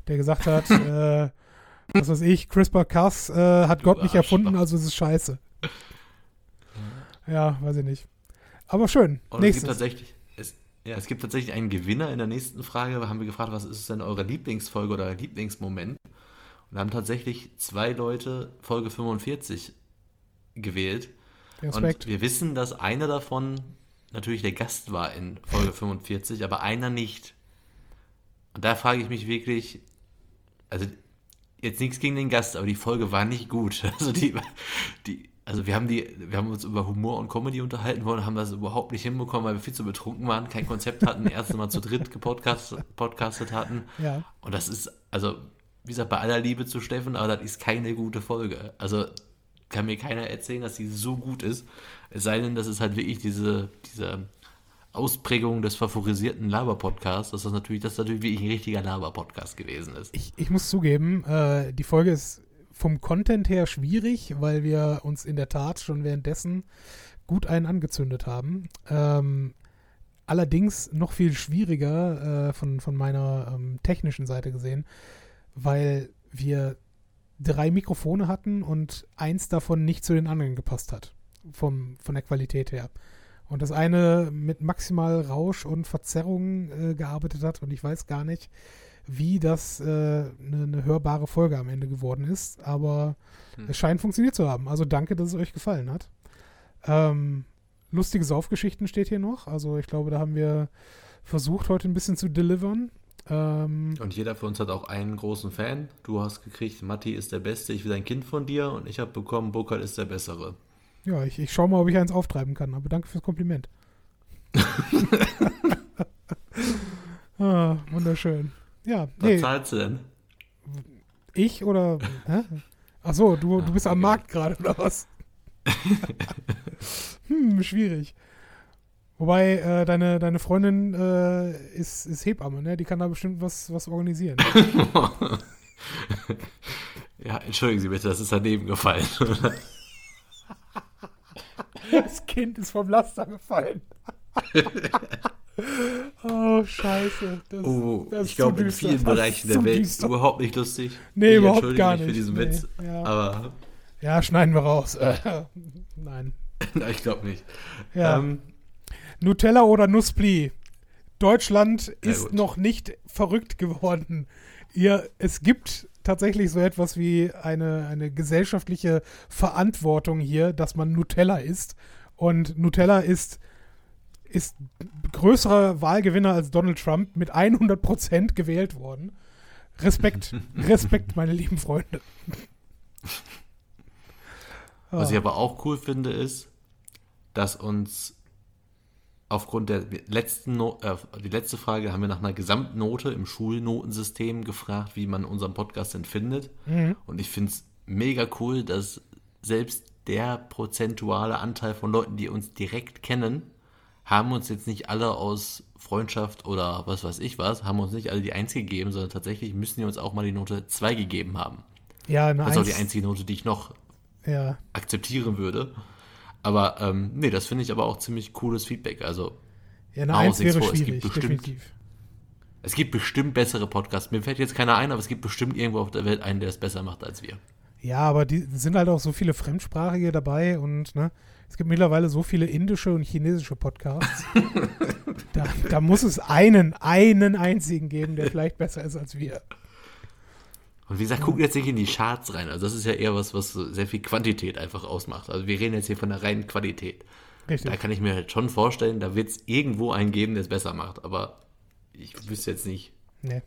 der gesagt hat, äh, was weiß ich, CRISPR-Cas äh, hat du Gott Arsch, nicht erfunden, Mann. Also es ist scheiße. Ja, weiß ich nicht. Aber schön. Und nächstes. Es gibt tatsächlich Ja, es gibt tatsächlich einen Gewinner. In der nächsten Frage haben wir gefragt, was ist denn eure Lieblingsfolge oder Lieblingsmoment? Und haben tatsächlich zwei Leute Folge fünfundvierzig gewählt. Respekt. Und wir wissen, dass einer davon natürlich der Gast war in Folge fünfundvierzig, aber einer nicht. Und da frage ich mich wirklich, also jetzt nichts gegen den Gast, aber die Folge war nicht gut. Also die, die Also wir haben, die, wir haben uns über Humor und Comedy unterhalten wollen, haben das überhaupt nicht hinbekommen, weil wir viel zu betrunken waren, kein Konzept hatten, erst einmal zu dritt gepodcastet podcastet hatten. Ja. Und das ist, also wie gesagt, bei aller Liebe zu Steffen, aber das ist keine gute Folge. Also kann mir keiner erzählen, dass sie so gut ist. Es sei denn, dass es halt wirklich diese, diese Ausprägung des favorisierten Laber-Podcasts, dass das natürlich, das natürlich wirklich ein richtiger Laber-Podcast gewesen ist. Ich, ich muss zugeben, äh, die Folge ist vom Content her schwierig, weil wir uns in der Tat schon währenddessen gut einen angezündet haben. Ähm, allerdings noch viel schwieriger äh, von, von meiner ähm, technischen Seite gesehen, weil wir drei Mikrofone hatten und eins davon nicht zu den anderen gepasst hat, vom, von der Qualität her. Und das eine mit maximal Rausch und Verzerrung äh, gearbeitet hat und ich weiß gar nicht, wie das äh, eine, eine hörbare Folge am Ende geworden ist, aber hm. es scheint funktioniert zu haben. Also danke, dass es euch gefallen hat. Ähm, lustige Saufgeschichten steht hier noch. Also ich glaube, da haben wir versucht, heute ein bisschen zu delivern. Ähm, und jeder von uns hat auch einen großen Fan. Du hast gekriegt, Matti ist der Beste, ich will ein Kind von dir, und ich habe bekommen, Burkhard ist der Bessere. Ja, ich, ich schaue mal, ob ich eins auftreiben kann, aber danke fürs Kompliment. ah, wunderschön. Ja, was nee. zahlst du denn? Ich oder? Hä? Ach so, du, du bist ah, am okay. Markt gerade, oder was? hm, schwierig. Wobei, äh, deine, deine Freundin äh, ist, ist Hebamme, ne? Die kann da bestimmt was, was organisieren. Ja, entschuldigen Sie bitte, das ist daneben gefallen. Das Kind ist vom Laster gefallen. Oh, scheiße. Das, oh, das ich glaube, in vielen Bereichen der Welt ist überhaupt nicht lustig. Nee, ich überhaupt gar nicht. Ich entschuldige mich für diesen nee, Witz. Ja. Aber ja, schneiden wir raus. Äh, nein. Ich glaube nicht. Ja. Ähm, Nutella oder Nusspli? Deutschland ist noch nicht verrückt geworden. Ihr, es gibt tatsächlich so etwas wie eine, eine gesellschaftliche Verantwortung hier, dass man Nutella isst. Und Nutella ist, ist größerer Wahlgewinner als Donald Trump, mit hundert Prozent gewählt worden. Respekt, Respekt, meine lieben Freunde. Was ich aber auch cool finde, ist, dass uns aufgrund der letzten, no- äh, die letzte Frage haben wir nach einer Gesamtnote im Schulnotensystem gefragt, wie man unseren Podcast empfindet. Mhm. Und ich finde es mega cool, dass selbst der prozentuale Anteil von Leuten, die uns direkt kennen, haben uns jetzt nicht alle aus Freundschaft oder was weiß ich was, haben uns nicht alle die eins gegeben, sondern tatsächlich müssen die uns auch mal die Note zwei gegeben haben. Ja, eine das ist eins. Auch die einzige Note, die ich noch ja. akzeptieren würde. Aber ähm, nee, das finde ich aber auch ziemlich cooles Feedback. Also ja, eine eins wäre vor. schwierig, es gibt bestimmt, definitiv. Es gibt bestimmt bessere Podcasts. Mir fällt jetzt keiner ein, aber es gibt bestimmt irgendwo auf der Welt einen, der es besser macht als wir. Ja, aber die sind halt auch so viele Fremdsprachige dabei und ne, es gibt mittlerweile so viele indische und chinesische Podcasts. da, da muss es einen, einen einzigen geben, der vielleicht besser ist als wir. Und wie gesagt, gucken jetzt nicht in die Charts rein. Also das ist ja eher was, was sehr viel Quantität einfach ausmacht. Also wir reden jetzt hier von der reinen Qualität. Richtig. Da kann ich mir halt schon vorstellen, da wird es irgendwo einen geben, der es besser macht. Aber ich wüsste jetzt nicht. Nee,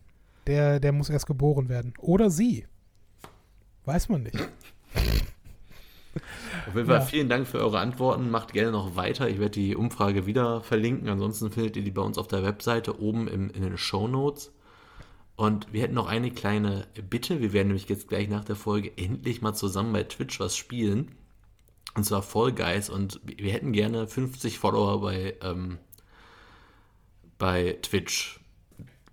der, der muss erst geboren werden. Oder sie. Weiß man nicht. Auf jeden Fall ja. vielen Dank für eure Antworten. Macht gerne noch weiter. Ich werde die Umfrage wieder verlinken. Ansonsten findet ihr die bei uns auf der Webseite oben im, in den Shownotes. Und wir hätten noch eine kleine Bitte. Wir werden nämlich jetzt gleich nach der Folge endlich mal zusammen bei Twitch was spielen. Und zwar Fall Guys. Und wir hätten gerne fünfzig Follower bei, ähm, bei Twitch.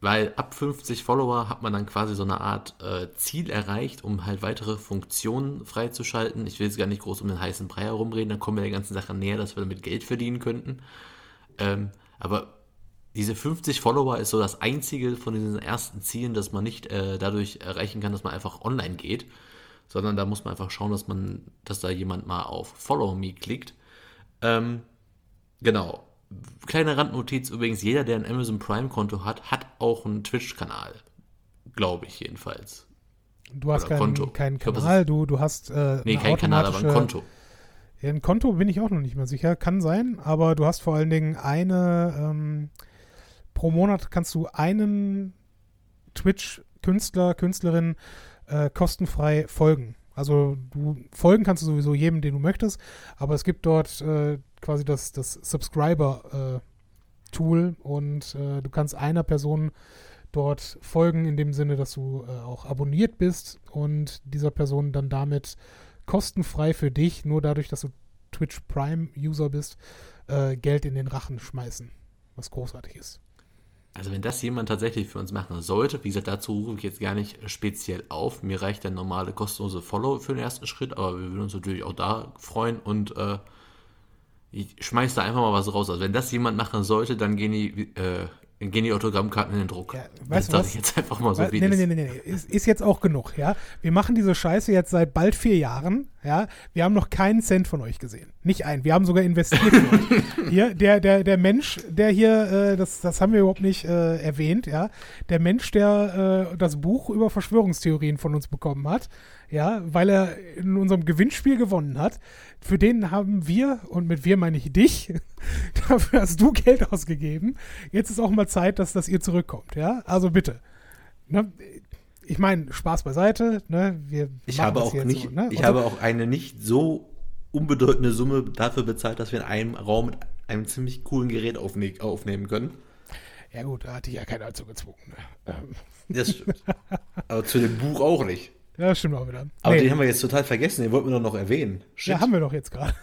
Weil ab fünfzig Follower hat man dann quasi so eine Art äh, Ziel erreicht, um halt weitere Funktionen freizuschalten. Ich will jetzt gar nicht groß um den heißen Brei herumreden. Dann kommen wir der ganzen Sache näher, dass wir damit Geld verdienen könnten. Ähm, aber... Diese fünfzig Follower ist so das einzige von diesen ersten Zielen, dass man nicht äh, dadurch erreichen kann, dass man einfach online geht, sondern da muss man einfach schauen, dass man, dass da jemand mal auf Follow Me klickt. Ähm, genau. Kleine Randnotiz übrigens, jeder, der ein Amazon Prime-Konto hat, hat auch einen Twitch-Kanal. Glaube ich jedenfalls. Du hast keinen kein Kanal, ist, du, du hast äh, nee, kein Kanal, aber ein Konto. Ja, ein Konto bin ich auch noch nicht mehr sicher. Kann sein, aber du hast vor allen Dingen eine... Ähm Pro Monat kannst du einen Twitch-Künstler, Künstlerin äh, kostenfrei folgen. Also du folgen kannst du sowieso jedem, den du möchtest, aber es gibt dort äh, quasi das, das Subscriber-Tool äh, und äh, du kannst einer Person dort folgen, in dem Sinne, dass du äh, auch abonniert bist und dieser Person dann damit kostenfrei für dich, nur dadurch, dass du Twitch Prime-User bist, äh, Geld in den Rachen schmeißen, was großartig ist. Also wenn das jemand tatsächlich für uns machen sollte, wie gesagt, dazu rufe ich jetzt gar nicht speziell auf. Mir reicht der normale kostenlose Follow für den ersten Schritt, aber wir würden uns natürlich auch da freuen und äh, ich schmeiß da einfach mal was raus. Also wenn das jemand machen sollte, dann gehen die, äh, gehen die Autogrammkarten in den Druck. Ja, weißt das sage ich jetzt einfach mal so we- wie nee, nee, nee, nee, nee. Ist, ist jetzt auch genug, ja. Wir machen diese Scheiße jetzt seit bald vier Jahren, ja. Wir haben noch keinen Cent von euch gesehen. Nicht einen. Wir haben sogar investiert in euch. Hier, der, der, der Mensch, der hier, äh, das, das haben wir überhaupt nicht äh, erwähnt, ja. Der Mensch, der äh, das Buch über Verschwörungstheorien von uns bekommen hat, ja, weil er in unserem Gewinnspiel gewonnen hat, für den haben wir, und mit wir meine ich dich, dafür hast du Geld ausgegeben. Jetzt ist auch mal Zeit, dass das ihr zurückkommt, ja? Also bitte. Ne? Ich meine, Spaß beiseite, ne? Wir ich habe auch nicht, so, ne? Ich habe auch eine nicht so unbedeutende Summe dafür bezahlt, dass wir in einem Raum mit einem ziemlich coolen Gerät aufne- aufnehmen können. Ja gut, da hatte ich ja keiner dazu gezwungen. Ne? Das stimmt. Aber zu dem Buch auch nicht. Ja, das stimmt auch wieder. Aber nee, den haben wir jetzt total vergessen, den wollten wir doch noch erwähnen. Shit. Ja, haben wir doch jetzt gerade.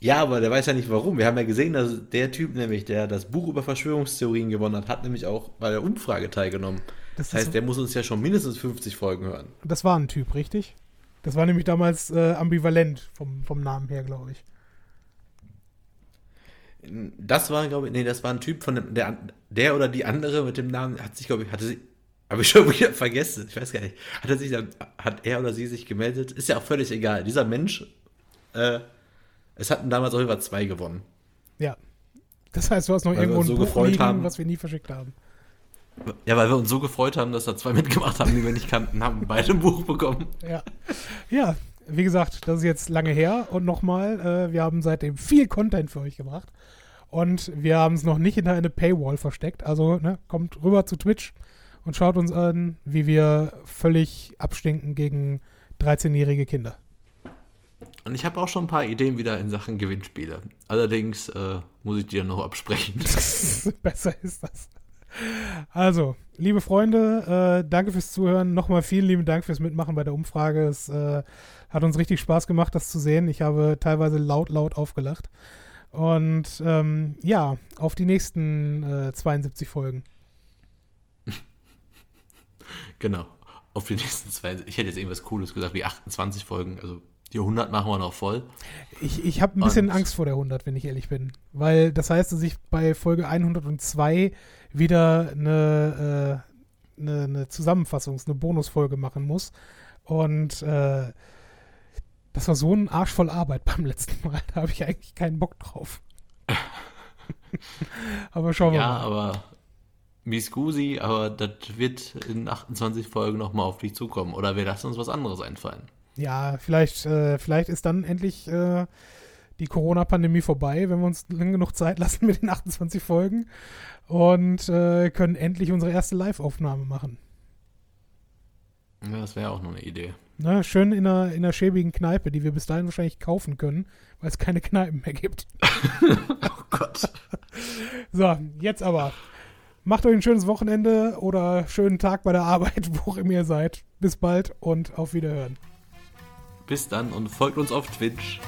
Ja, aber der weiß ja nicht warum. Wir haben ja gesehen, dass der Typ nämlich, der das Buch über Verschwörungstheorien gewonnen hat, hat nämlich auch bei der Umfrage teilgenommen. Das, das heißt, so, der muss uns ja schon mindestens fünfzig Folgen hören. Das war ein Typ, richtig? Das war nämlich damals äh, ambivalent vom, vom Namen her, glaube ich. Das war, glaube ich, nee, das war ein Typ von dem, der, der oder die andere mit dem Namen, hat sich, glaube ich, hatte sie, habe ich schon wieder vergessen, ich weiß gar nicht, hat er, sich dann, hat er oder sie sich gemeldet, ist ja auch völlig egal. Dieser Mensch, äh, es hatten damals auch über zwei gewonnen. Ja, das heißt, du hast noch weil irgendwo ein Buch liegen, was wir nie verschickt haben. Ja, weil wir uns so gefreut haben, dass da zwei mitgemacht haben, die wir nicht kannten, haben beide ein Buch bekommen. Ja, ja. Wie gesagt, das ist jetzt lange her und nochmal, äh, wir haben seitdem viel Content für euch gebracht und wir haben es noch nicht hinter eine Paywall versteckt, also ne, kommt rüber zu Twitch und schaut uns an, wie wir völlig abstinken gegen dreizehnjährige Kinder. Und ich habe auch schon ein paar Ideen wieder in Sachen Gewinnspiele, allerdings äh, muss ich dir noch absprechen. Besser ist das. Also, liebe Freunde, äh, danke fürs Zuhören. Nochmal vielen lieben Dank fürs Mitmachen bei der Umfrage. Es äh, hat uns richtig Spaß gemacht, das zu sehen. Ich habe teilweise laut, laut aufgelacht. Und ähm, ja, auf die nächsten äh, zweiundsiebzig Folgen. Genau, auf die nächsten zweiundsiebzig. Ich hätte jetzt irgendwas Cooles gesagt, wie achtundzwanzig Folgen. Also die hundert machen wir noch voll. Ich, ich habe ein bisschen und Angst vor der hundert, wenn ich ehrlich bin. Weil das heißt, dass ich bei Folge hundertzwei wieder eine, äh, eine, eine Zusammenfassungs-, eine Bonusfolge machen muss. Und äh, das war so ein Arsch voll Arbeit beim letzten Mal. Da habe ich eigentlich keinen Bock drauf. Aber schauen wir ja, mal. Ja, aber mies Gusi, aber das wird in achtundzwanzig Folgen nochmal auf dich zukommen. Oder wir lassen uns was anderes einfallen. Ja, vielleicht, äh, vielleicht ist dann endlich äh, die Corona-Pandemie vorbei, wenn wir uns lang genug Zeit lassen mit den achtundzwanzig Folgen und äh, können endlich unsere erste Live-Aufnahme machen. Ja, das wäre auch noch eine Idee. Na, schön in einer, in einer schäbigen Kneipe, die wir bis dahin wahrscheinlich kaufen können, weil es keine Kneipen mehr gibt. Oh Gott. So, jetzt aber. Macht euch ein schönes Wochenende oder schönen Tag bei der Arbeit, wo ihr seid. Bis bald und auf Wiederhören. Bis dann und folgt uns auf Twitch.